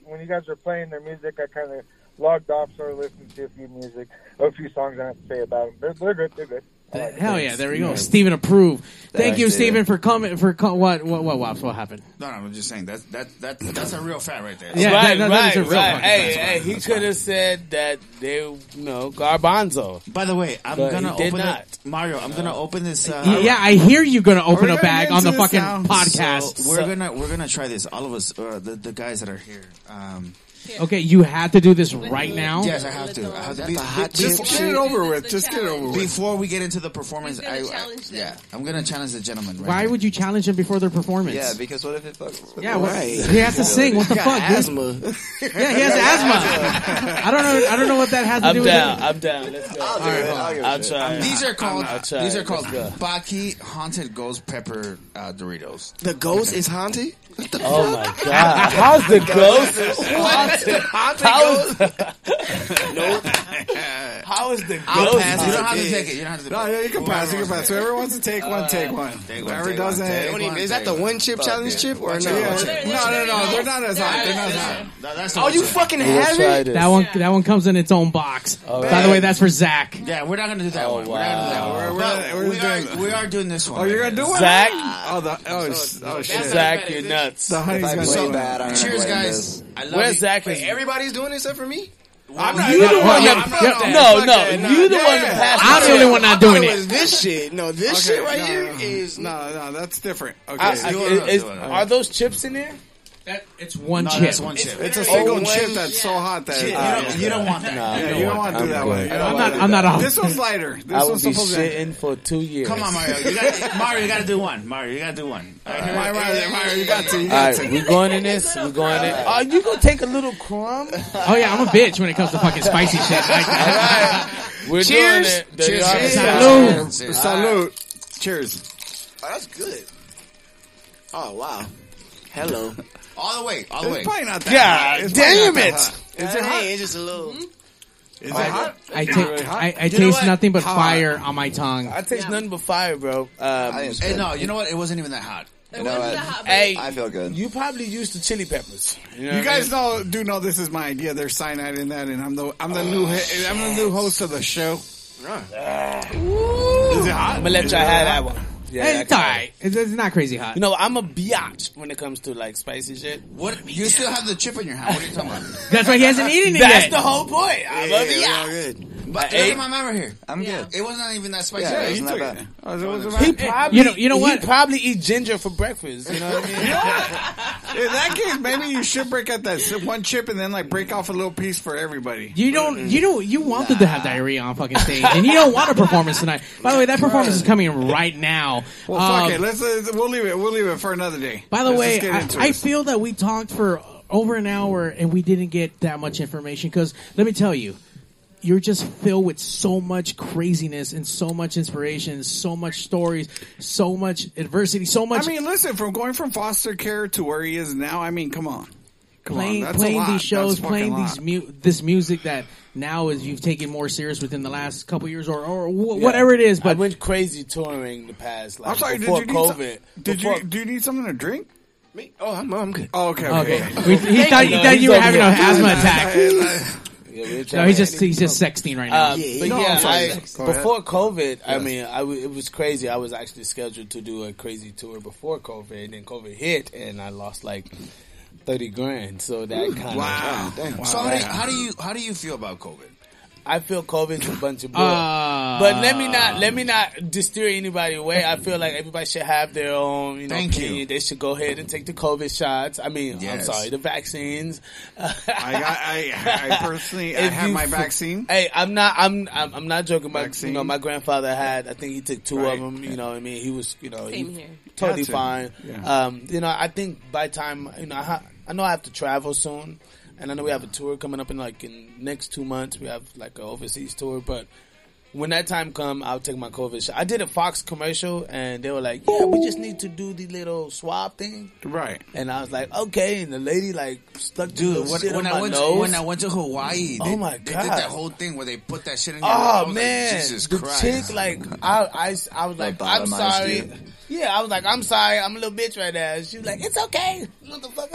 when you guys were playing their music, I kind of logged off, started listening to a few music, a few songs I have to say about them. They're, they're good. They're good. Like Hell them. yeah! There we go. Yeah. Steven approved. Thank that you, Steven, for coming. For co- what? What? What? What? What happened? No, no, I'm just saying that's that that that's a real fact right there. That's yeah, right, that, that, right, right. Hey, hey, he could have said that they, you know, garbanzo. By the way, I'm but gonna open not. It, Mario. I'm no. gonna open this. Uh, yeah, I hear you gonna open a bag on the fucking now. podcast. So we're so. gonna we're gonna try this. All of us, uh, the the guys that are here. Um, Here. Okay, you have to do this right now? Yes, I have to. I have to. Be, just get it over with. Just challenge. get it over with. Before we get into the performance, I, I yeah, I'm going to challenge the gentleman. Right Why here. would you challenge him before their performance? Yeah, because what if it fucks? Yeah, what, right. He has to sing. What the fuck? Asthma. Yeah, he has asthma. I don't know. I don't know what that has to I'm do down, with. I'm down. I'm down. Let's go. I'll, All right, I'll, I'll, I'll try. These are called. These are called Baki Haunted Ghost Pepper Doritos. The ghost is haunted. Oh my god! How's the ghost? What? How's the ghost? Nope. How is the ghost? I'll pass. You don't have to take it. You don't have to. No, yeah, you can pass. You can pass. Whoever wants to take one, take one. Whoever doesn't, is that the one chip challenge chip or no? No, no, no. They're not as hot. They're not as hot. Oh, you fucking have it. That one. That one comes in its own box. By the way, that's for Zach. Yeah, we're not gonna do that one. We're not gonna do that one. We are doing this one. Oh, you're gonna do one, Zach. Oh, oh shit, Zach, you're nuts. The honey's gonna so bad. Cheers, guys. I love Where's Zach? Wait, everybody's doing it except for me? I'm not, you the one that no no you the one that passed. I'm the only one not doing it. This shit no this okay, shit right no, here no, is no no that's different. Okay, I, I, no, is, no, is, no, no. Are those chips in there? That, it's one no, chip. That's one chip. It's, it's a single oh, chip that's yeah. so hot that you, uh, don't, you don't want that. No, yeah, you don't want to do that way. I'm not. I'm not. This one's lighter. This I one's will be shitting to... for two years. Come on, Mario. You gotta, Mario, you got to do one. Mario, you got to do one. All right, Mario, Mario, Mario, you got to. You got All right, to. We're going in this. We're going in. Are you gonna take a little crumb? Oh yeah, I'm a bitch when it comes to fucking spicy shit. Like that. All right. We're Cheers. doing it. Cheers. Salute. Salute. Salute. Cheers. Oh, that's good. Oh wow. Hello. All the way, all the it's way. It's probably not that yeah, hot. Damn it. Hot. Is it hot? It's just a little. Mm-hmm. Is it hot? I, ta- really hot? I, I taste nothing but How fire hot? on my tongue. I taste yeah. nothing but fire, bro. Um, hey, no, you know what? It wasn't even that hot. It you know wasn't that hot, hey, I feel good. You probably used the chili peppers. You, know you guys I mean? know, do know this is my idea. There's cyanide in that, and I'm the I'm the oh, new shit. I'm the new host of the show. Right. Uh, is it hot? I'm gonna let y'all have that one. Yeah, it's all right. It's, it's not crazy hot. You know, I'm a biatch when it comes to like spicy shit. What? You still have the chip in your hand. What are you talking about? That's why he hasn't eaten it That's yet. That's the whole point. I'm yeah, a biatch. But it wasn't my mom right here. I'm yeah. good. It wasn't even that spicy. Yeah, it wasn't that bad. I was, it was he probably, you know, you know what? He probably eat ginger for breakfast. You know what I mean? You know what? In that case, maybe you should break out that one chip and then like break off a little piece for everybody. You don't. You don't. You wanted nah. to have diarrhea on fucking stage, and you don't want a performance tonight. By the way, that performance is coming right now. Well, fuck um, it. Let's. Uh, we'll leave it. We'll leave it for another day. By the Let's way, I, I feel that we talked for over an hour and we didn't get that much information because let me tell you. You're just filled with so much craziness and so much inspiration, so much stories, so much adversity, so much. I mean, listen, from going from foster care to where he is now, I mean, come on. Come playing, on. Playing these shows, that's playing these mu- this music that now is you've taken more serious within the last couple years or, or wh- yeah. whatever it is. But I went crazy touring the past, like, I'm sorry, before did you COVID. Need some, did before- you, do you need something to drink? Me? Oh, I'm, I'm good. Oh, okay. okay. okay. We, he thought you, know, thought you were having an asthma attack. Yeah, no, he's just he's just sexting right now. Uh, yeah, but no, yeah, I, before COVID, I mean, I w- it was crazy. I was actually scheduled to do a crazy tour before COVID, and then COVID hit, and I lost like thirty grand. So that kind of wow. wow. So wow. How, do you, how do you how do you feel about COVID? I feel COVID's a bunch of bull. Uh, but let me not let me not deter anybody away. I feel like everybody should have their own, you know, thank opinion. You. They should go ahead and take the COVID shots. I mean, yes. I'm sorry, the vaccines. I got, I, I personally, I have my vaccine. Hey, I'm not, I'm, I'm, I'm not joking. My, you know, my grandfather had, I think he took two right. of them. You yeah. know, what I mean, he was, you know, Same he, here. totally That's fine. Yeah. Um, you know, I think by time, you know, I, ha- I know I have to travel soon. And I know we have a tour coming up in like in next two months. We have like an overseas tour, but when that time come, I'll take my COVID shot. I did a Fox commercial, and they were like, "Yeah, we just need to do the little swab thing." Right. And I was like, "Okay." And the lady like stuck dude, the shit when I my went nose. To, when I went to Hawaii, they, oh my god, they did that whole thing where they put that shit in your nose. Oh man, like, Jesus the Christ. chick like I I, I was like, "I'm sorry." Idea. Yeah, I was like, I'm sorry, I'm a little bitch right now. She was like, it's okay, motherfucker.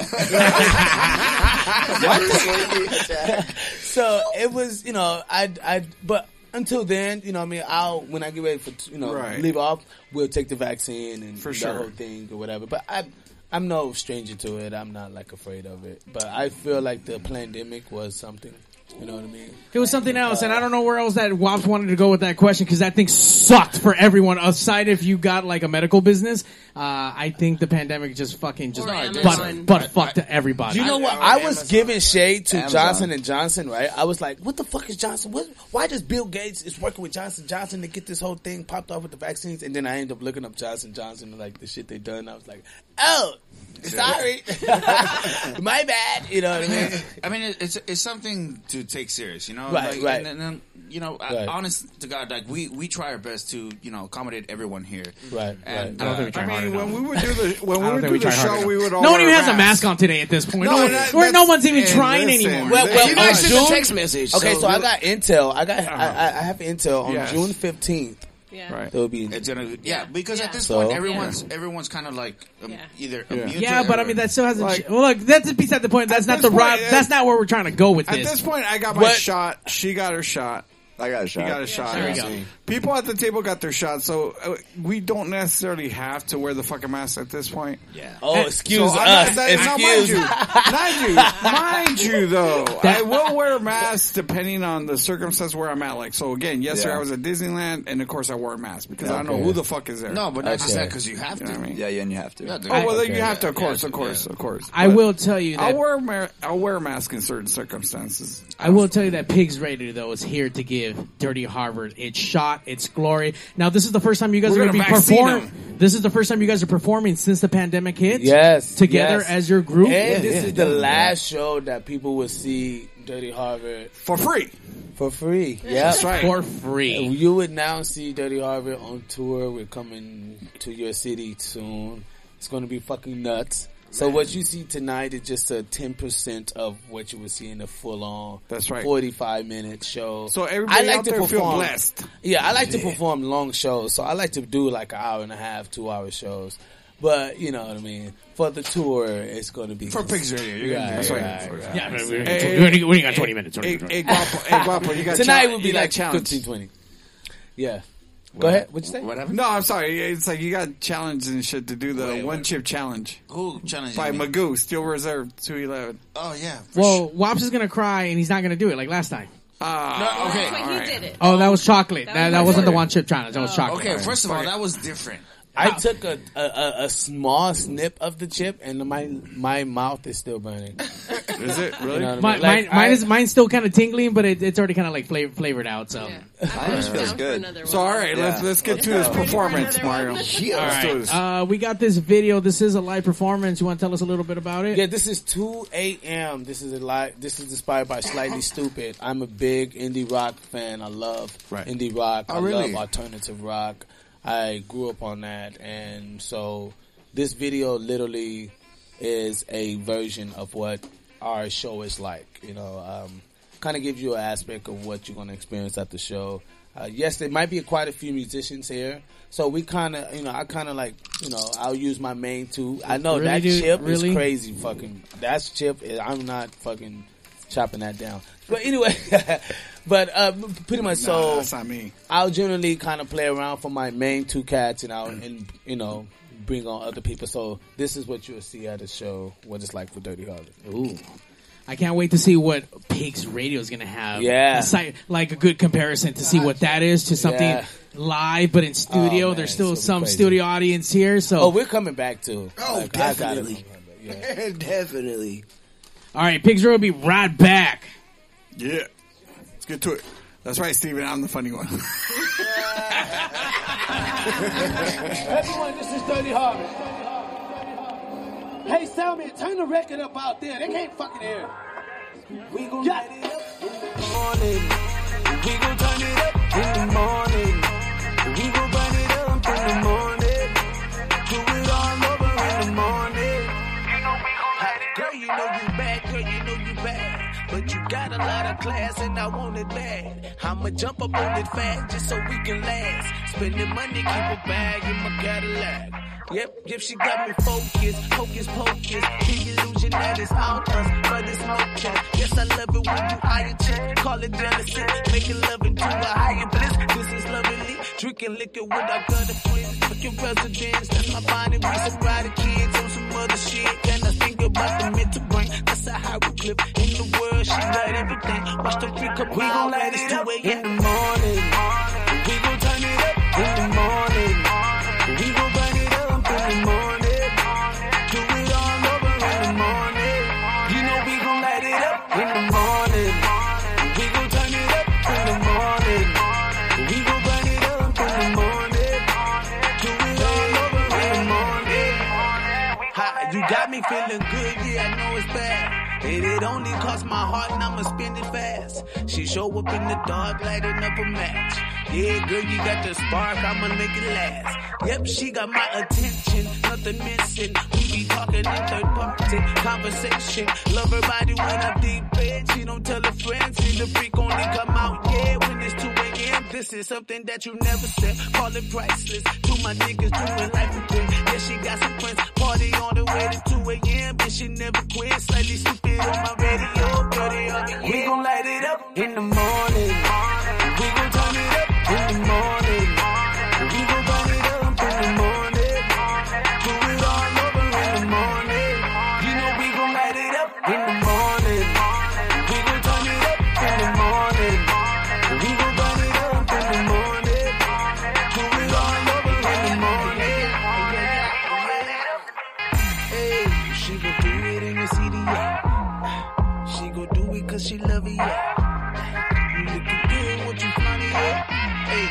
So it was, you know, I, I, but until then, you know what I mean, I'll, when I get ready for, you know, right. leave off, we'll take the vaccine and for the sure. whole thing or whatever. But I, I'm no stranger to it. I'm not, like, afraid of it. But I feel like the pandemic was something. You know what I mean? It was something else, and I don't know where else that W A P wanted to go with that question because that thing sucked for everyone. Aside if you got like a medical business, uh, I think the pandemic just fucking just butt, butt fucked to everybody. You know what? I was Amazon. giving shade to Amazon. Johnson and Johnson, right? I was like, what the fuck is Johnson? What, why does Bill Gates is working with Johnson Johnson to get this whole thing popped off with the vaccines? And then I ended up looking up Johnson Johnson and like the shit they done. I was like, oh. Sorry, my bad. You know what I mean? I mean, it's it's something to take serious. You know, right, like, right. And then you know, right. I, honest to God, like we, we try our best to you know accommodate everyone here. Right. And, right. I, don't uh, I mean, when we would do the when we would do we the show, we would all no one even has masks. a mask on today at this point. No, no, that, where no one's even trying listen, anymore. Well, well, you know, it's just a text message. Okay, so, so I got intel. I got uh-huh. I, I have intel on yes. June fifteenth. Yeah. Right. It'll be it's gonna, yeah, because yeah. at this so, point everyone's yeah. everyone's kind of like um, yeah. either immune yeah. yeah, but I mean that still hasn't. Like, sh- well, look, that's beside the point. That's not the right. That's not where we're trying to go with at this. At this point, I got my what? shot. She got her shot. I got a shot. He got a yeah, shot. There we go. People at the table got their shot, so uh, we don't necessarily have to wear the fucking mask at this point. Yeah. Oh, excuse so us. Not, excuse mind you, mind you, mind you, though, I will wear masks depending on the circumstance where I'm at. Like, so again, yesterday yeah. I was at Disneyland, and of course I wore a mask because okay. I don't know who the fuck is there. No, but not okay. just that because you have to. You know what I mean? Yeah, yeah, and you have to. Yeah, oh well, okay. you have to. Of course, yeah, of course, yeah. of course. I but will tell you. That I'll wear. A ma- I'll wear a mask in certain circumstances. I will tell you that Pigs Raider though is here to give. Dirty Harvard its shot, its glory. Now this is the first time you guys We're are going to be performing. This is the first time you guys are performing since the pandemic hit. Yes, together yes. as your group. And this yeah. is the last yeah. show that people will see Dirty Harvard for free. For free, yeah, that's right. For free, and you would now see Dirty Harvard on tour. We're coming to your city soon. It's going to be fucking nuts. So right. what you see tonight is just a ten percent of what you would see in a full-on That's right. forty-five minute show. So everybody I like out to there perform, feel blessed. Yeah, I like yeah. to perform long shows. So I like to do like an hour and a half, two-hour shows. But, you know what I mean? For the tour, it's going to be... For Pigs Radio. You're going to do we got twenty minutes. Tonight will be like fifteen, twenty. Yeah. Go what? ahead. What'd you say? Whatever. No, I'm sorry. It's like you got challenges and shit to do the Wait, one chip challenge. Who challenge? By Magoo, Steel Reserve two eleven. Oh yeah. Well, sure. Wops is gonna cry and he's not gonna do it like last time. Ah, uh, no, okay. That's why he right. did it. Oh, that was chocolate. That, that, that wasn't the one chip challenge. That was chocolate. Okay, first of all, that was different. I took a, a a small snip of the chip and my my mouth is still burning. Is it really? You know my, I mean? Like, mine, I, mine is mine's still kind of tingling, but it, it's already kind of like flavor, flavored out. So yeah. I right. feels good. So all right, yeah. let's let's get let's to this performance, Mario. Right. Uh, we got this video. This is a live performance. You want to tell us a little bit about it? Yeah, this is two a.m. This is a live. This is inspired by Slightly Stupid. I'm a big indie rock fan. I love right. indie rock. Oh, I really? love alternative rock. I grew up on that, and so this video literally is a version of what our show is like. You know, um, kind of gives you an aspect of what you're going to experience at the show. Uh, yes, there might be quite a few musicians here, so we kind of, you know, I kind of like, you know, I'll use my main two. I know really, that dude, chip really? is crazy, fucking. That's chip. I'm not fucking chopping that down. But anyway, but uh, pretty much nah, so. That's not me. I'll generally kind of play around for my main two cats, and I'll and you know bring on other people. So this is what you'll see at a show. What it's like for Dirty Harlot. Ooh, I can't wait to see what Pigs Radio is gonna have. Yeah, like, like a good comparison to see what that is to something. Yeah. Live, but in studio. Oh, There's still some crazy. studio audience here. So oh, we're coming back too. Oh, like, definitely, yeah. definitely. All right, Pigs Radio will be right back. Yeah, let's get to it. That's right, Steven, I'm the funny one. Everyone, this is Dirty Harlot. Hey, Salmon, turn the record up out there. They can't fucking hear it. We gon' yeah. get it up in the morning. We gon' turn it up in the morning. We gon' burn it up in the morning. Do it all over in the morning. You know we gon' let it go. Girl, you know you bad. Girl, you know you bad. But you got a lot of class and I want it bad. I'ma jump up on it fast just so we can last. Spending money, keep a bag in my Cadillac. Yep, yep, she got me focused, hocus pocus. The illusion that is on us, but it's no chance. Yes, I love it when you higher check, call it jealousy. Making love into a higher bliss, this is lovely. Drinking liquor without gun and twins. Fucking residents, that's my body. We some riding kids on some other shit. Then I think about the mental brain. That's a hieroglyph in the world. She let everything watch the freak up. We gon' let it do it in the morning. We gon' turn it up in the morning. We gon' burn it up in the morning. Do it all over in the morning. You know we gon' light it up in the morning. We gon' turn it up in the morning. We gon' burn it up in the morning. Do it all over in the morning. Hi, you got me feeling good, yeah, I know it's bad. And it only cost my heart and I'ma spend it fast. She show up in the dark, lighting up a match. Yeah, girl, you got the spark, I'ma make it last. Yep, she got my attention, nothing missing. We be talking in third party conversation. Love her body when I deep bed. She don't tell her friends, she the freak only come out, yeah, when it's two a.m. This is something that you never said, call it priceless. To my niggas doing life again. Yeah, she got some friends, party on the way to two a.m. And she never quit, slightly stupid. On my radio, dirty on the we gon' light it up in the morning. We gon' turn it up in the morning. We gon' burn it up in the morning. Do it all over in the morning. You know we gon' light it up in the morning. We gon' turn it up in the morning. We gon' burn it up in the morning. Do it all over in the morning. Hey, she gon' do it in the city, yeah. She love it, yeah. You looking good, what you funny, yeah. Hey,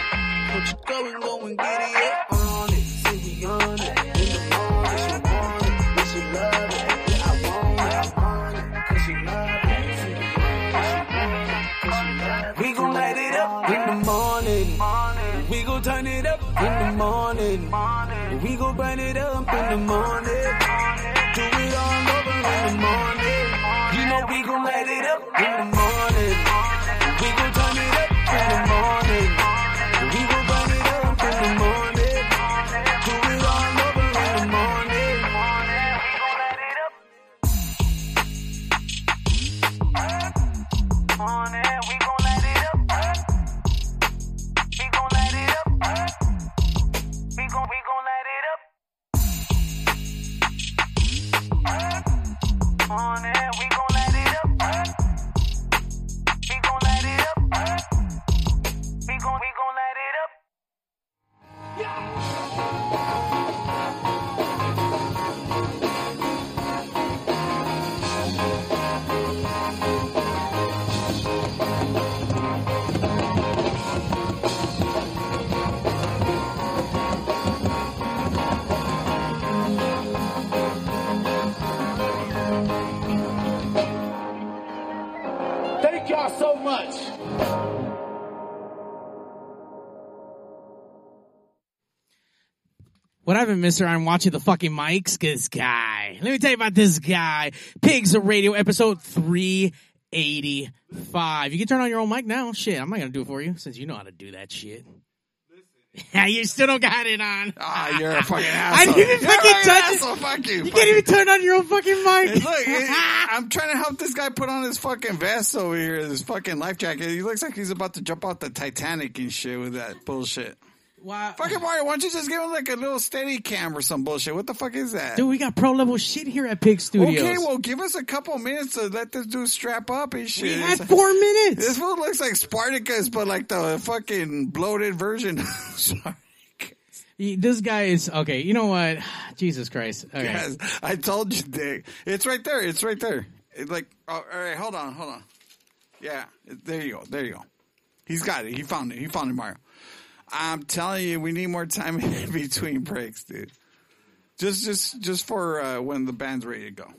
what you go and go and get it, yeah. On it, say we on it. In the morning, she want it, yeah, she love it. Yeah, I want it, I want it, cause she love it. Say we on it, she want it, cause she love it. We gon' light it up in the morning. We gon' turn it up in the morning. We gon' burn it up in the morning. Do it all over in the morning. You know we gon' light it up in the morning. We gon' turn it up in the morning. We gon' burn it up in the morning. Do it all over in the morning. We gon' light it up. Morning, we gon' light it up. We gon' light it up. We gon' we gon' light it up. Morning, we gon' light it up. Up. States. What I've been missing, I'm watching the fucking mics. This guy. Let me tell you about this guy. Pigs of Radio, episode three eighty-five. You can turn on your own mic now. Shit, I'm not going to do it for you since you know how to do that shit. You still don't got it on. Oh, you're a fucking asshole. I didn't even you're fucking touch asshole. It. Fuck you. You fucking can't even turn on your own fucking mic. Look, it, I'm trying to help this guy put on his fucking vest over here, his fucking life jacket. He looks like he's about to jump out the Titanic and shit with that bullshit. Why? Fucking Mario, why don't you just give him like a little steady cam or some bullshit? What the fuck is that? Dude, we got pro level shit here at Pig Studios. Okay, well, give us a couple minutes to let this dude strap up and shit. We had it's four like, minutes. This one looks like Spartacus, but like the fucking bloated version of Spartacus. This guy is, okay, you know what? Jesus Christ. Okay. Yes, I told you, Dick. It's right there. It's right there. It's like, oh, all right, hold on, hold on. Yeah, there you go. There you go. He's got it. He found it. He found it, Mario. I'm telling you, we need more time in between breaks, dude. Just, just, just for uh, when the band's ready to go.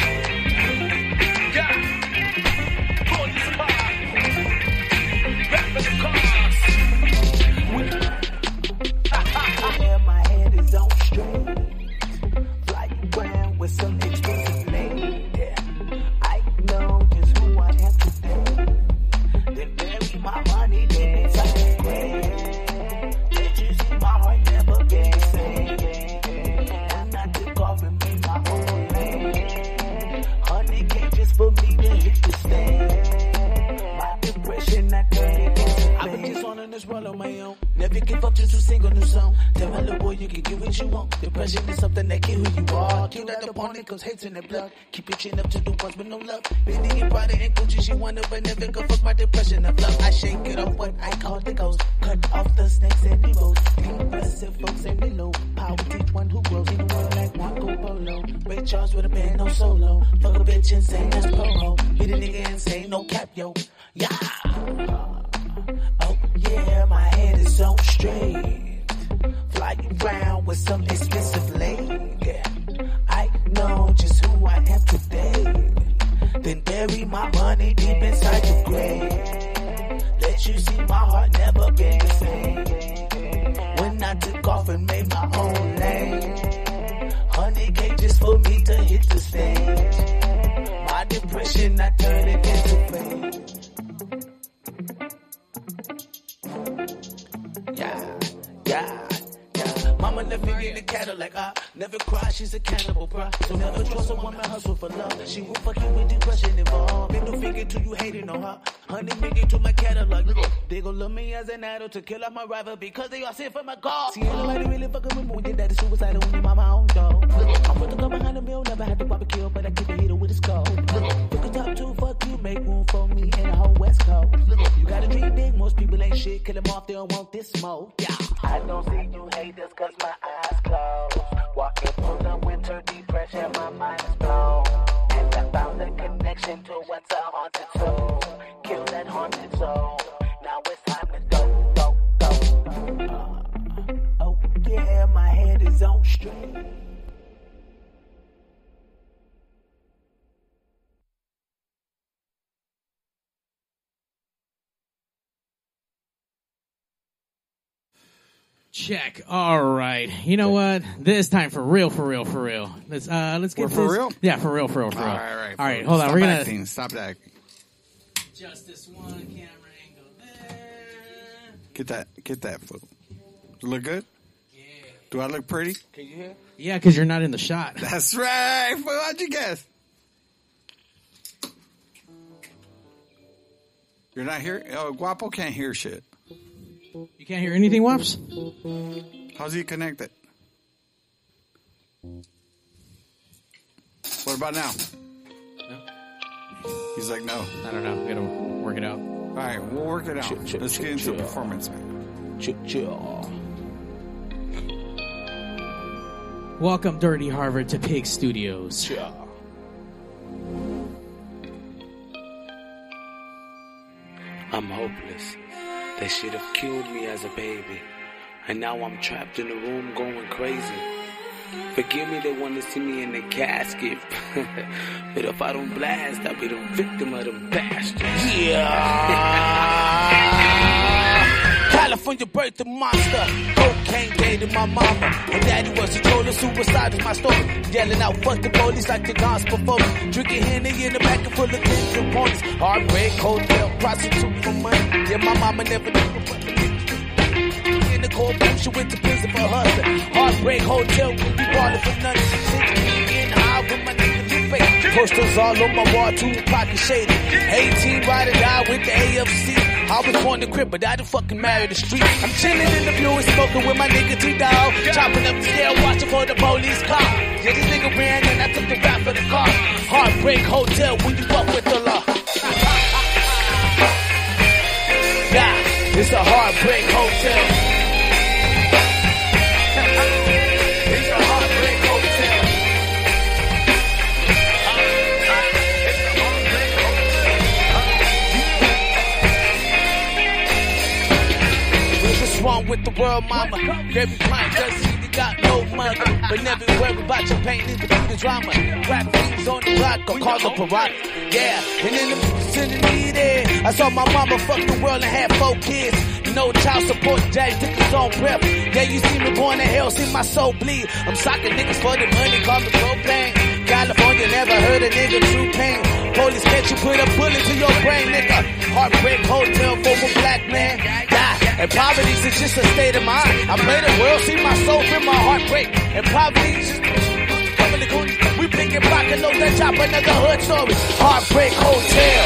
Some expensive lady, yeah. I know just who I have to do. They bury my money, they inside, yeah. They just my heart never been saved, yeah. I'm not the government, me my own lane, yeah. Honey can't just for me to hit the stage. My depression, I can't explain. I've been just on this world on my own. Never give up just to sing a new song. Tell my little boy you can get what you want. Depression is something that kill who you are. Kill that opponent cause hate's in the blood. Keep your chin up to the ones with no love. Baby, your body and Gucci, she wanna but never go fuck my depression of love. I shake it up what I call the ghost. Cut off the snakes and the roads. Depressive folks and the low. Power teach one who grows in the world like Marco Polo. Ray Charles with a band, no solo. Fuck a bitch and say that's polo. Hit a nigga and say no cap, yo. Yeah! Oh yeah, my head is so straight. Flying round with some expensive lady. I know just who I am today. Then bury my money deep inside the grave. Let you see my heart never been the same. When I took off and made my own lane. Honey cake just for me to hit the stage. My depression, I turned it into pain. Yeah, yeah, yeah. Mama left me in the Cadillac. I never cry, she's a cannibal, bro. So never trust a woman, hustle for love. She will fuck you with depression involved. Middle finger to you hating on her. Honey, make it to my catalog. They gon' love me as an idol to kill out my rival because they all sin for my God. See, ain't nobody really fucking with me when your daddy suicidal when your mama own dog. I'm with the girl behind the mill, never had to barbecue, but I keep it here with a skull. Look at top two, fuck you, make room for me and the whole West Coast. You gotta dream big, most people ain't shit, kill them off, they don't want this smoke. Yeah. I don't see you haters cause my eyes closed. Walking through the winter depression, my mind is blown. And I found the connection to what's a haunted soul. Kill that haunted soul. Now it's time to go, go, go. Uh, oh yeah, my head is on straight. Check. All right. You know what? This time for real, for real, for real. Let's uh, let's get We're this. for real. Yeah, for real, for real, for real. All right, all right. All right, hold on. We're gonna acting. Stop that. Just this one camera angle there. Get that. Get that fool. Look good. Yeah. Do I look pretty? Can you hear? Yeah, because you're not in the shot. That's right. How'd you guess? You're not here. Oh, Guapo can't hear shit. You can't hear anything, Wops? How's he connected? What about now? No. He's like, no. I don't know. We gotta work it out. All right, we'll work it out. Ch- ch- Let's ch- get into ch- performance, man. Ch- ch- Welcome, Dirty Harvard, to Pig Studios. Ch- I'm hopeless. They should have killed me as a baby, and now I'm trapped in a room going crazy. Forgive me, they want to see me in the casket. But if I don't blast, I'll be the victim of them bastards. Yeah. California birthed the monster. Cocaine dated my mama, and daddy was a troller. Suicide is my story. Yelling out, fuck the police like the gospel folks. Drinking Henny in the back and full of kids and ponies. Heartbreak, hotel, prostitute for money. Yeah, my mama never knew. In the cold boot, she went to prison for hustling. Heartbreak hotel, we be ballin' for nothing. sixteen in high with my nigga Lupe. Posters all on my wall, two pocket shady. eighteen ride or die with the A F C. I was born in the crib, but I done fucking married the street. I'm chillin' in the blue and smoking with my nigga T-Dog. Chopping up the air, watching for the police car. Yeah, this nigga ran and I took the rap for the car. Heartbreak hotel, when you fuck with the law. Nah, it's a heartbreak hotel. With the world, mama. Every crime does seem to got no mother. But never worry about your pain, even through the drama. Rap things on the block, or call the parade. Yeah, and in the vicinity there, I saw my mama fuck the world and had four kids. No child support, daddy took his own breath. Yeah, you see me born in hell, see my soul bleed. I'm socking niggas for the money, call me propane. California never heard a nigga true pain. Police catch you, put a bullet to your brain, nigga. Heartbreak hotel for a black man. And poverty's is just a state of mind. I play the world, see my soul in my heartbreak. And poverty's just coming to cool. We picking pocket loads that chop another hood story. Heartbreak hotel.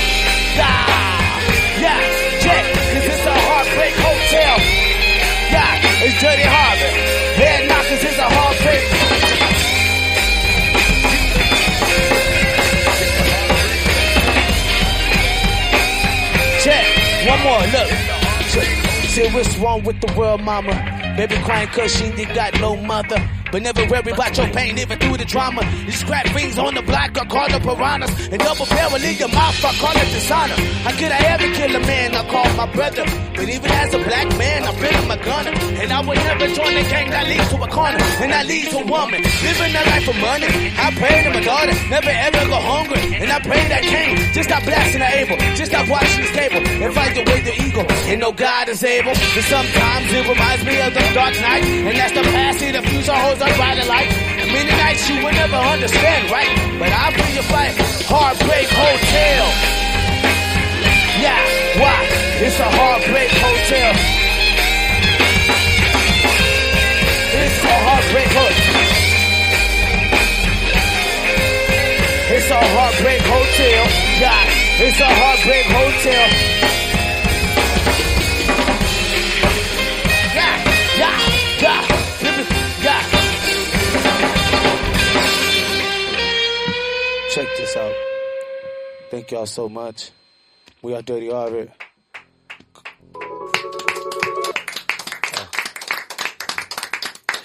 Yeah, yeah, check. Cause it's a heartbreak hotel. Yeah, it's Dirty Harvey. Head knockers is a heartbreak. Check. One more, look. Check. Say what's wrong with the world, mama. Baby crying cause she ain't got no mother. But never worry about your pain, even through the drama. You scrap things on the block, I call the piranhas. And double barrel in your mouth, I call it dishonor. How could I ever kill a man? I call my brother. But even as a black man, I'm feeling my gunner. And I would never join a gang that leads to a corner. And that leads to a woman. Living a life of money. I pray to my daughter, never ever go hungry. And I pray that Cain, just stop blasting the able. Just stop watching this cable. And fight away the ego. And no God is able. And sometimes it reminds me of the dark night. And that's the past, see the future holds. I ride a light, and many nights you will never understand, right? But I'll bring your fight. Heartbreak hotel. Yeah, why? It's a heartbreak hotel. It's a heartbreak hotel. It's a heartbreak hotel. Yeah, it's a heartbreak hotel. Yeah, yeah, yeah, yeah. Check this out. Thank y'all so much. We are Dirty Harvard.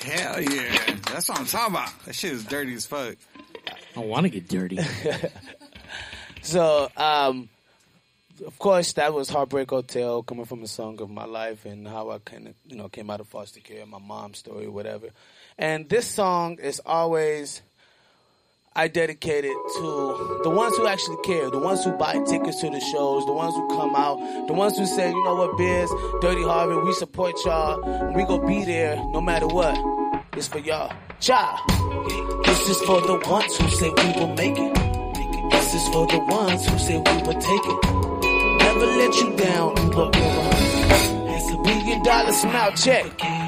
Hell yeah. That's what I'm talking about. That shit is dirty as fuck. I want to get dirty. So, um, of course, that was Heartbreak Hotel, coming from the song of my life and how I kind of, you know, came out of foster care, my mom's story, whatever. And this song is always... I dedicate it to the ones who actually care, the ones who buy tickets to the shows, the ones who come out, the ones who say, you know what, Biz, Dirty Harvey, we support y'all. We gonna be there no matter what. It's for y'all. Cha. This is for the ones who say we will make it. This is for the ones who say we will take it. Never let you down. Look, it's a million dollar smile check.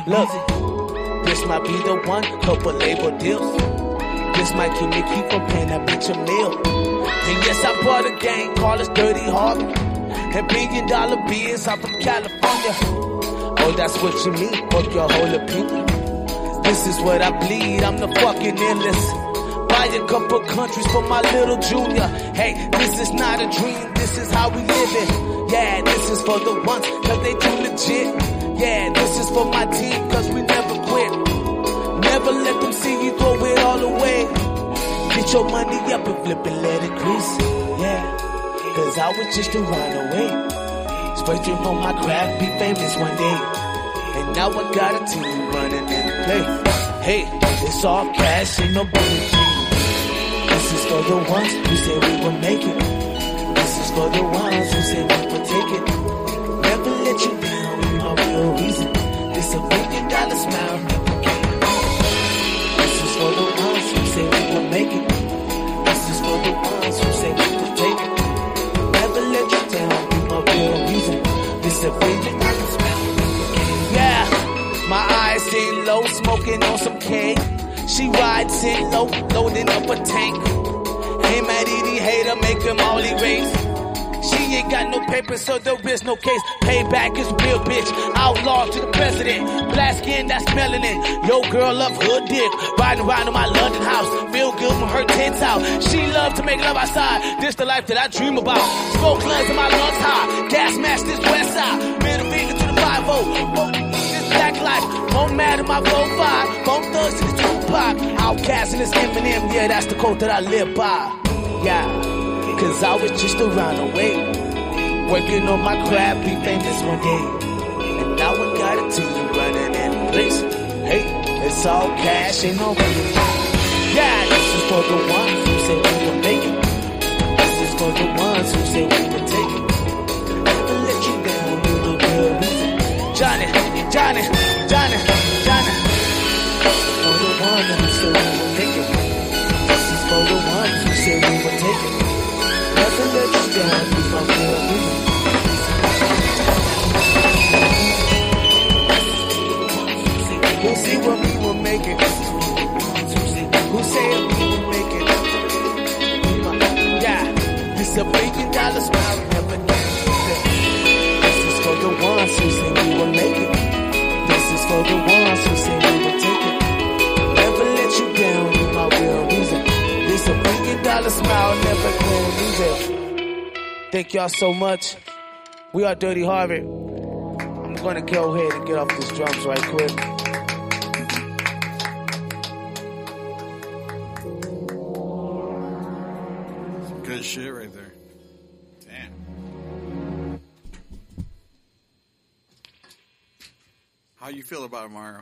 Love it. This might be the one, couple label deals. This might keep me keep from paying that bitch a meal. And yes, I bought a gang, call us Dirty Harvey. And billion dollar beers, I'm from California. Oh, that's what you mean, fuck your whole opinion. This is what I bleed, I'm the fucking endless. Buy a couple countries for my little junior. Hey, this is not a dream, this is how we live it. Yeah, this is for the ones, cause they too legit. Yeah, this is for my team, cause we never quit. Never let them see you throw it all away. Get your money up and flip it, let it crease. Yeah, cause I was just a runaway. Spurging for my craft, be famous one day. And now I got a team running in the play. Hey, it's all cash, ain't no bullet. This is for the ones who said we would make it. This is for the ones who said we would take it. Never let you down, my real reason. This a million dollar smile, never get it. This is for the ones who said we would make it. This is for the ones who said we would take it. Never let you down, my real reason. This a million dollar smile, never get it. Yeah, my eyes stay low, smoking on some cake. She rides it low, loading up a tank. Hey, mad E D hater, make him all erase. She ain't got no paper, so there is no case. Payback is real, bitch. Outlaw to the president. Black skin, that's melanin. Yo, girl love hood dick. Riding around in my London house. Feel good when her tits out. She love to make love outside. This the life that I dream about. Smoke clubs in my lungs high. Gas mask this west side. Middle finger to the five oh. Black life, won't matter my profile. Won't thugs in the Tupac. Outcast in this Eminem, yeah, that's the quote that I live by. Yeah, cause I was just around the way, working on my craft, be famous one day. And now I got a team running in place. Hey, it's all cash, ain't no way. Yeah, this is for the ones who say we were making. This is for the ones who say we were taking. Never let you down, you the real reason. Johnny. Johnny, Johnny, Johnny. This is for the ones who said we were taking. This is for the ones who said we were taking. Never let you down, we my real reason. Who see what we were making? Who say if we were making? Yeah, it's a billion dollar smile, never get it. This is for the ones who said we were making. This is for the ones who say we will take it. Never let you down with my real reason. This a million dollar smile, never gonna lose it. Thank y'all so much. We are Dirty Harvard. I'm gonna go ahead and get off these drums right quick. Some good shit right there. How you feel about it, Mario?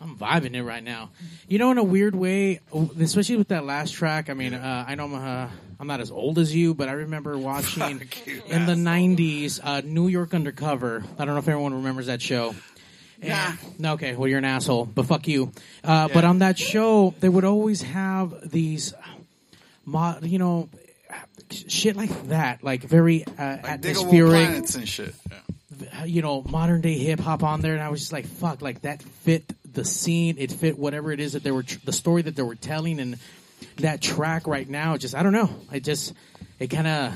I'm vibing it right now. You know, in a weird way, especially with that last track. I mean, uh, I know I'm uh, I'm not as old as you, but I remember watching in the nineties uh, New York Undercover. I don't know if everyone remembers that show. Yeah. Nah. Okay, well, you're an asshole, but fuck you. Uh, yeah. But on that show, they would always have these, mo- you know, shit like that, like very uh, like atmospheric planets and shit. Yeah. You know, modern day hip hop on there, and I was just like, "Fuck!" Like that fit the scene. It fit whatever it is that they were, tr- the story that they were telling, and that track right now, just I don't know. I just it kind of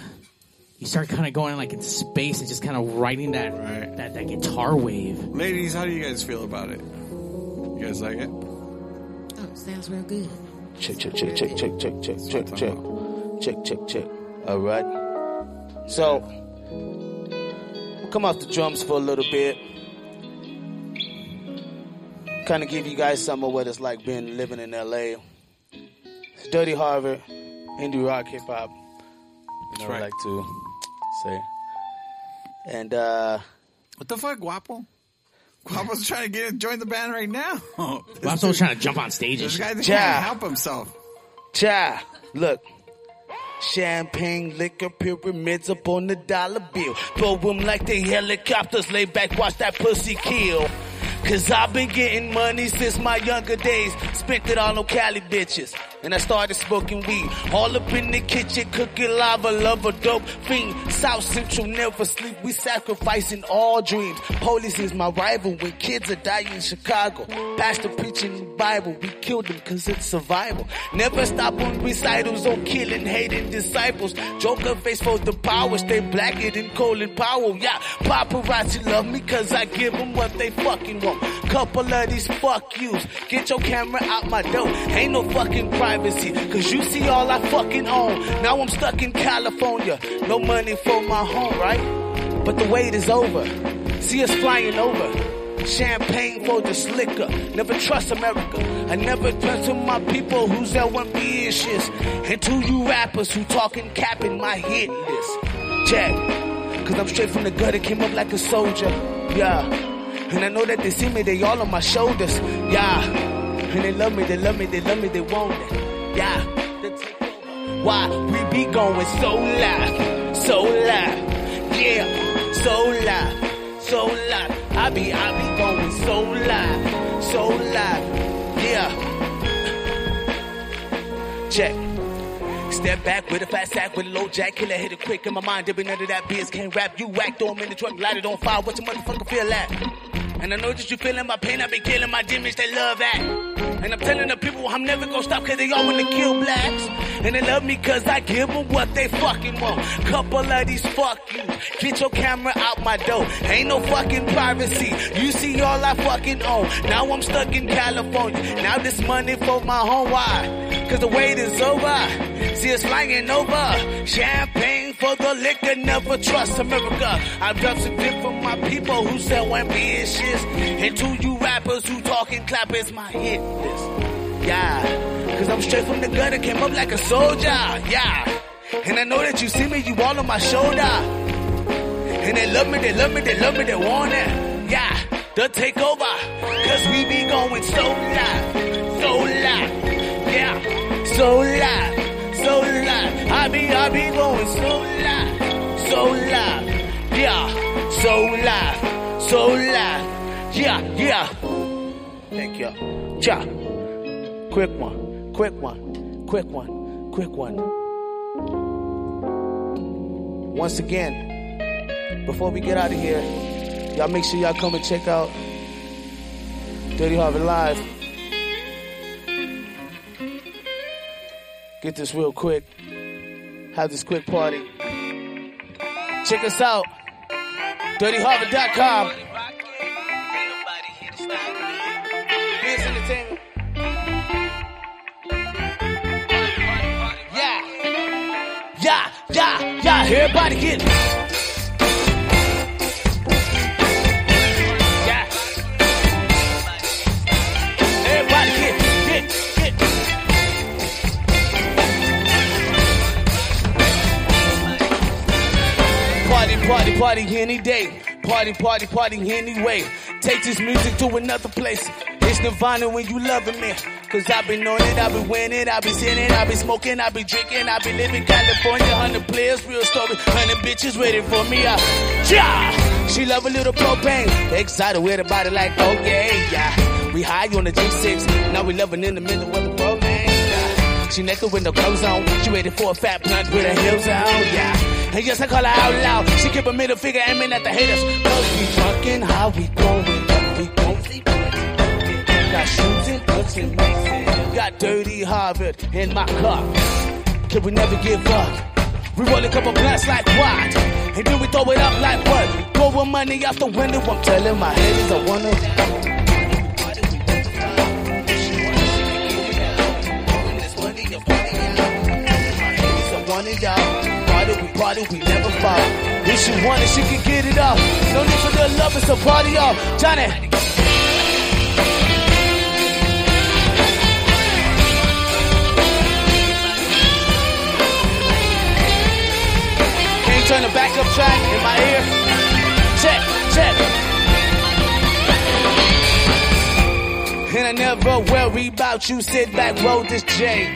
you start kind of going like in space and just kind of riding that, right. that that guitar wave. Ladies, how do you guys feel about it? You guys like it? Oh, it sounds real good. Check check check check check check check check check check check check. All right, so. Come off the drums for a little bit. Kind of give you guys some of what it's like being living in L A. It's Dirty Harvard, indie rock hip hop. That's what I like to say. And uh what the fuck, Guapo? Guapo's trying to get join the band right now. Guapo's trying to jump on stage. This guy can't help himself. Cha, look. Champagne, liquor, pyramids up on the dollar bill. Blow them like they helicopters, lay back, watch that pussy kill. Cause I've been getting money since my younger days. Spent it all on Cali bitches. And I started smoking weed. All up in the kitchen, cooking lava, love a dope fiend. South Central never sleep, we sacrificing all dreams. Police is my rival when kids are dying in Chicago. Pastor preaching the Bible, we killed them cause it's survival. Never stop on recitals, on killing, hating disciples. Joker face for the power, stay blacker than Colin Powell. Yeah, paparazzi love me cause I give them what they fucking want. Couple of these fuck yous, get your camera out my door. Ain't no fucking crime. Cause you see all I fucking own. Now I'm stuck in California. No money for my home, right? But the wait is over. See us flying over. Champagne for the slicker. Never trust America. I never trust my people who's L one B issues. And to you rappers who talking capping my hit list. Check. Cause I'm straight from the gutter, came up like a soldier. Yeah. And I know that they see me, they all on my shoulders. Yeah. And they love me, they love me, they love me, they want it. Yeah. Why? We be going so loud, so loud. Yeah, so loud, so loud. I be, I be going so loud, so loud. Yeah. Check. Step back with a fat sack, with a low jack, killer hit it quick. In my mind, there be none of that biz, can't rap. You whack, throw 'em in the truck, light it on fire. What your motherfucker feel like? And I know that you feeling my pain, I been killing my demons, they love that. And I'm telling the people I'm never gonna stop, cause they all wanna kill blacks. And they love me cause I give them what they fucking want. Couple of these fuck you, get your camera out my door. Ain't no fucking privacy, you see all I fucking own. Now I'm stuck in California, now this money for my home, why? Cause the wait is over. See us flying over, champagne for the liquor, never trust America. I've dropped some dick from my people who said when being shit. And to you rappers who talking clap is my hit list. Yeah, cause I'm straight from the gutter, came up like a soldier. Yeah, and I know that you see me, you all on my shoulder. And they love me, they love me, they love me, they want it. Yeah, the takeover, cause we be going so loud, so loud. Yeah, so loud. So loud, I be, I be going so loud, so loud, yeah, so loud, so loud, yeah, yeah. Thank you, yeah. Quick one, quick one, quick one, quick one. Once again, before we get out of here, y'all make sure y'all come and check out Dirty Harvard Live. Get this real quick. Have this quick party. Check us out. dirty harvard dot com. This entertainment. Yeah. Yeah, yeah, yeah. Everybody get it. Party, party any day. Party, party, party any way. Take this music to another place. It's Nirvana when you loving me. Cause I've been on it, I've been winning, I've been sinning, I've been smoking, I've been drinking, I've been living California. Hundred players, real story, hundred bitches waiting for me. I, yeah. She love a little propane. Excited with her body like, okay, yeah. We high on the G six, now we loving in the middle of the propane. Yeah. She naked with no clothes on, she waiting for a fat blunt with her heels on, yeah. And yes, I call her out loud. She give a middle finger, aiming at the haters. Cause we drunken, how we going? We gon' see. Got shoes and books and laces. Got Dirty Harvard in my cup. Can we never give up? We roll a couple blunts like what? And then we throw it up like what? Throwing money out the window. I'm telling my haters I want it. Want it out. Party, we party, we never fall. If she want it, she can get it up. No need for the love, it's a party off. Johnny. Can't turn the backup track in my ear. Check, check. And I never worry about you. Sit back, roll this J.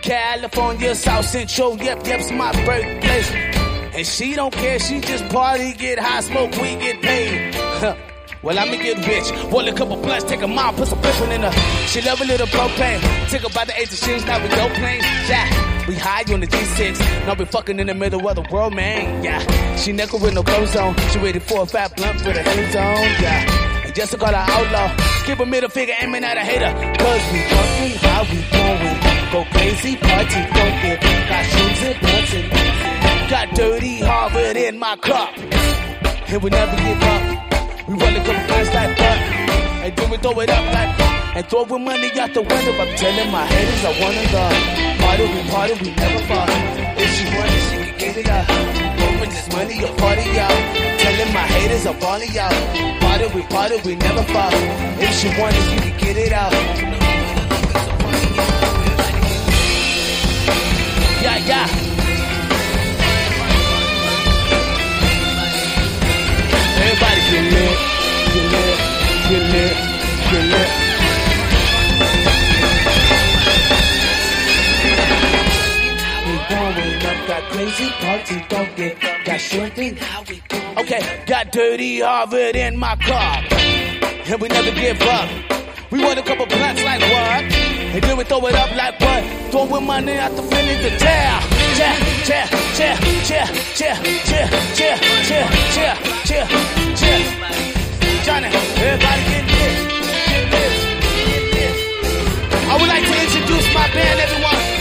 California, South Central, yep, yep's my birthplace. And she don't care, she just party, get high, smoke, we get paid. Huh. Well, I'ma get rich. Roll a couple blunts, take a mile, put some piffin in her. She love a little propane. Took her by the eight of shins, now we dope planes. Yeah, we high on the G six. Now we fucking in the middle of the world, man. Yeah, she naked with no clothes on. She waited for a fat blunt with her hands on. Yeah, and just to call her outlaw. Give a middle figure, aiming at a hater. Cause we fucking how we going. Go crazy, party, don't get got shoes and butts and butts. Got Dirty Harvard in my cup. And we never give up. We run a couple times like that. And then we throw it up like that. And throw with money out the window. I'm telling my haters I wanna love. Party, we party, we never fall. If she want it, she can get it up. Open this money, or party out. Telling my haters I'm falling out. Party, we party, we never fall. If she want it, she can get it out. Yeah, yeah. Throwing up that crazy party, don't get got shifty. Okay, got dirty Harvard in my car, and we never give up. We want a couple blocks like what? And then we throw it up like what? Throwing money out the feeling to jail. Jail, jail, jail, jail, jail, jail, jail, jail, jail, jail, jail. Johnny, everybody get this, get this, get this. I would like to introduce my band, everyone.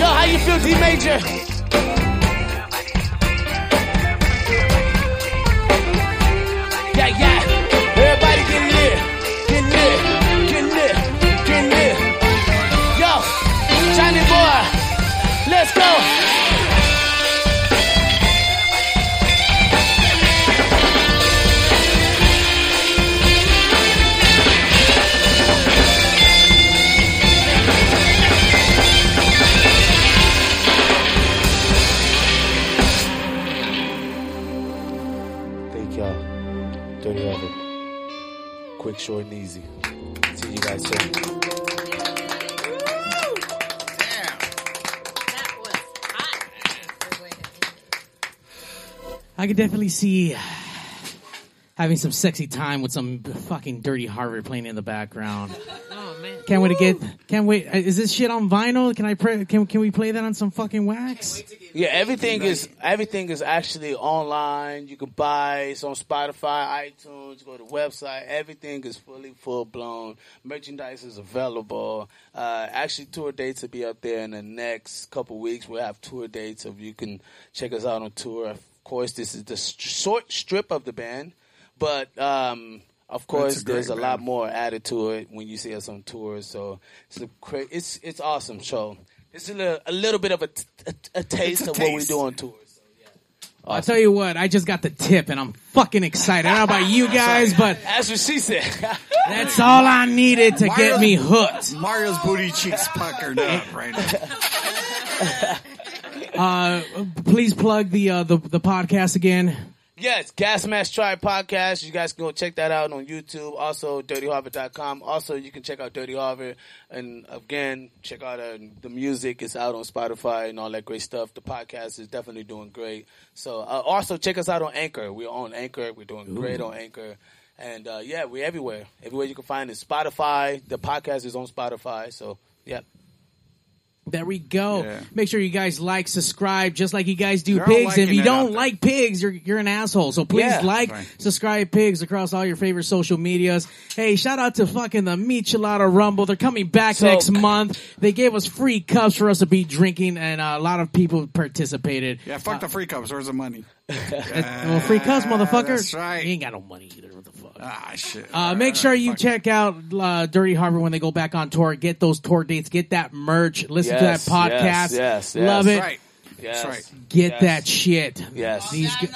Yo, how you feel, D Major? Let's go! Thank y'all. Dirty Harvard. Quick, short, and easy. See you guys soon. I could definitely see having some sexy time with some fucking Dirty Harvard playing in the background. Oh man! Can't Woo! Wait to get. Can't wait. Is this shit on vinyl? Can I? Pre- can Can we play that on some fucking wax? Yeah, everything is everything is actually online. You can buy. It's on Spotify, iTunes. Go to the website. Everything is fully full blown. Merchandise is available. Uh, actually, tour dates will be up there in the next couple weeks. We'll have tour dates, so you can check us out on tour. Of course, this is the st- short strip of the band, but um, of course, a there's a band. Lot more added to it when you see us on tour. So it's a cra- it's it's awesome. So it's a little, a little bit of a, t- a, a taste a of taste. What we do on tour. So, yeah. Awesome. I'll tell you what, I just got the tip, and I'm fucking excited. I don't know about you guys, but that's what she said. That's all I needed to Mario's, get me hooked. Mario's booty cheeks puckered up right now. Uh, please plug the, uh, the the podcast again. Yes, Gas Mask Tribe podcast. You guys can go check that out on YouTube. Also, dirty harvard dot com. Also, you can check out Dirty Harvard. And again, check out uh, the music. It's out on Spotify and all that great stuff. The podcast is definitely doing great. So, uh, also check us out on Anchor. We're on Anchor. We're doing Ooh. Great on Anchor. And uh, yeah, we're everywhere. Everywhere you can find it. Spotify. The podcast is on Spotify. So, yeah. There we go. Yeah. Make sure you guys like, subscribe, just like you guys do They're pigs. If you don't like pigs, you're you're an asshole. So please yeah. like, right. subscribe pigs across all your favorite social medias. Hey, shout out to fucking the Michelada Rumble. They're coming back so, next month. They gave us free cups for us to be drinking, and uh, a lot of people participated. Yeah, fuck uh, the free cups. Where's the money? Well, free cups, motherfucker. That's right. You ain't got no money either. What the fuck? Ah, shit. Uh, make sure you check out uh, Dirty Harvard when they go back on tour. Get those tour dates. Get that merch. Listen yes, to that podcast. Yes, yes, yes. Love it. That's right. Yes, that's right. Get yes. that shit. Yes. These g-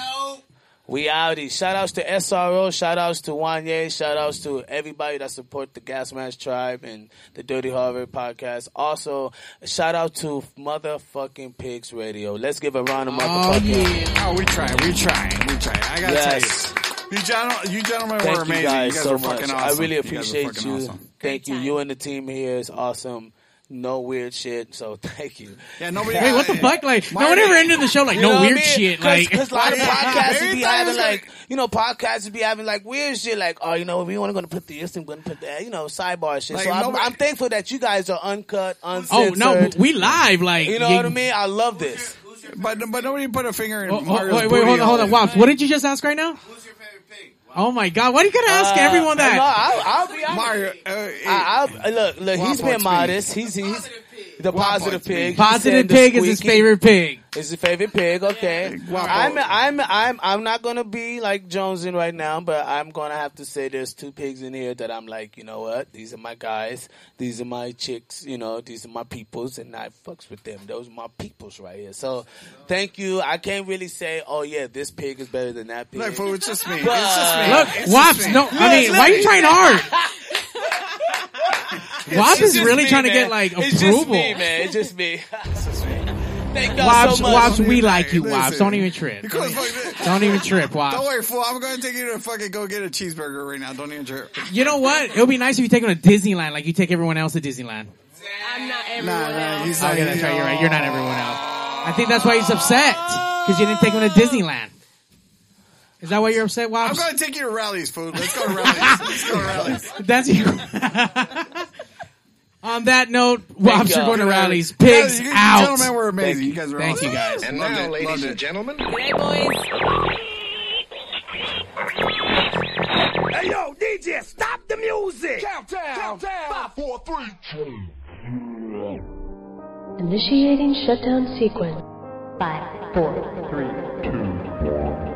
we outie. Shout outs to S R O. Shout outs to Wanye. Shout outs to everybody that support the Gas Mask Tribe and the Dirty Harvard podcast. Also, shout out to motherfucking Pigs Radio. Let's give a round of motherfucking. Oh, yeah. oh we trying, we trying, we trying. I gotta yes. tell you. You gentlemen, you gentlemen Thank were amazing. You guys, you guys so were fucking much. Awesome. I really appreciate you. you. Awesome. Thank you. You and the team here is awesome. No weird shit, so thank you. Yeah, nobody. Hey, what the fuck? Like, no one ever ended the show like you no weird I mean? shit. Cause, like, because a lot of podcasts yeah, be having like, like, you know, podcasts be having like weird shit. Like, oh, you know, we only going to put this and going to put that, you know, sidebar shit. Like, so nobody, I'm, I'm thankful that you guys are uncut, uncensored. Oh no, we live. Like, you know you, what I mean? I love this. Who's your, who's your but but nobody put a finger in. Oh, Mario's wait, wait, hold on, hold on. Wow, what did you just ask right now? Who's your favorite pig? Oh my God! Why are you gonna ask uh, everyone that? No, I'll, I'll be honest. Mario, uh, I, I'll, look, look. He's been modest. He's he's the positive pig. Positive pig is his favorite pig. It's his favorite pig. Okay. I'm I'm I'm I'm not gonna be like Jones in right now, but I'm gonna have to say there's two pigs in here that I'm like, you know what? These are my guys. These are my chicks. You know, these are my peoples, and I fucks with them. Those are my peoples right here. So, thank you. I can't really say, oh yeah, this pig is better than that pig. No, fool, it's just me. But, it's just me. Look, it's Wops, no, I mean, why are you trying hard? Wops is really me, trying man. to get, like, it's approval. It's just me, man. It's just me. It's just me. Thank God Wops, so much. Wops, we like you, Wops. Listen. Don't even trip. Because, like, don't even trip, Wops. Don't worry, fool. I'm going to take you to fucking go get a cheeseburger right now. Don't even trip. You know what? It would be nice if you take them to Disneyland, like you take everyone else to Disneyland. I'm not everyone nah, else. Nah, okay, that's right. You're right. You're not everyone else. I think that's why he's upset. Because you didn't take him to Disneyland. Is that why you're upset, Wops? I'm going to take you to rallies, food. Let's go to rallies. Let's go to rallies. That's your... On that note, Wops, you're going to rallies. Pigs yeah, you, out. Gentlemen were amazing. You. you guys were Thank awesome. you, guys. And loved now, it. ladies loved and it. gentlemen. Hey, boys. Hey, yo, D J, stop the music! Countdown! Countdown! five, four, three, two Initiating shutdown sequence. five, four, three, two, one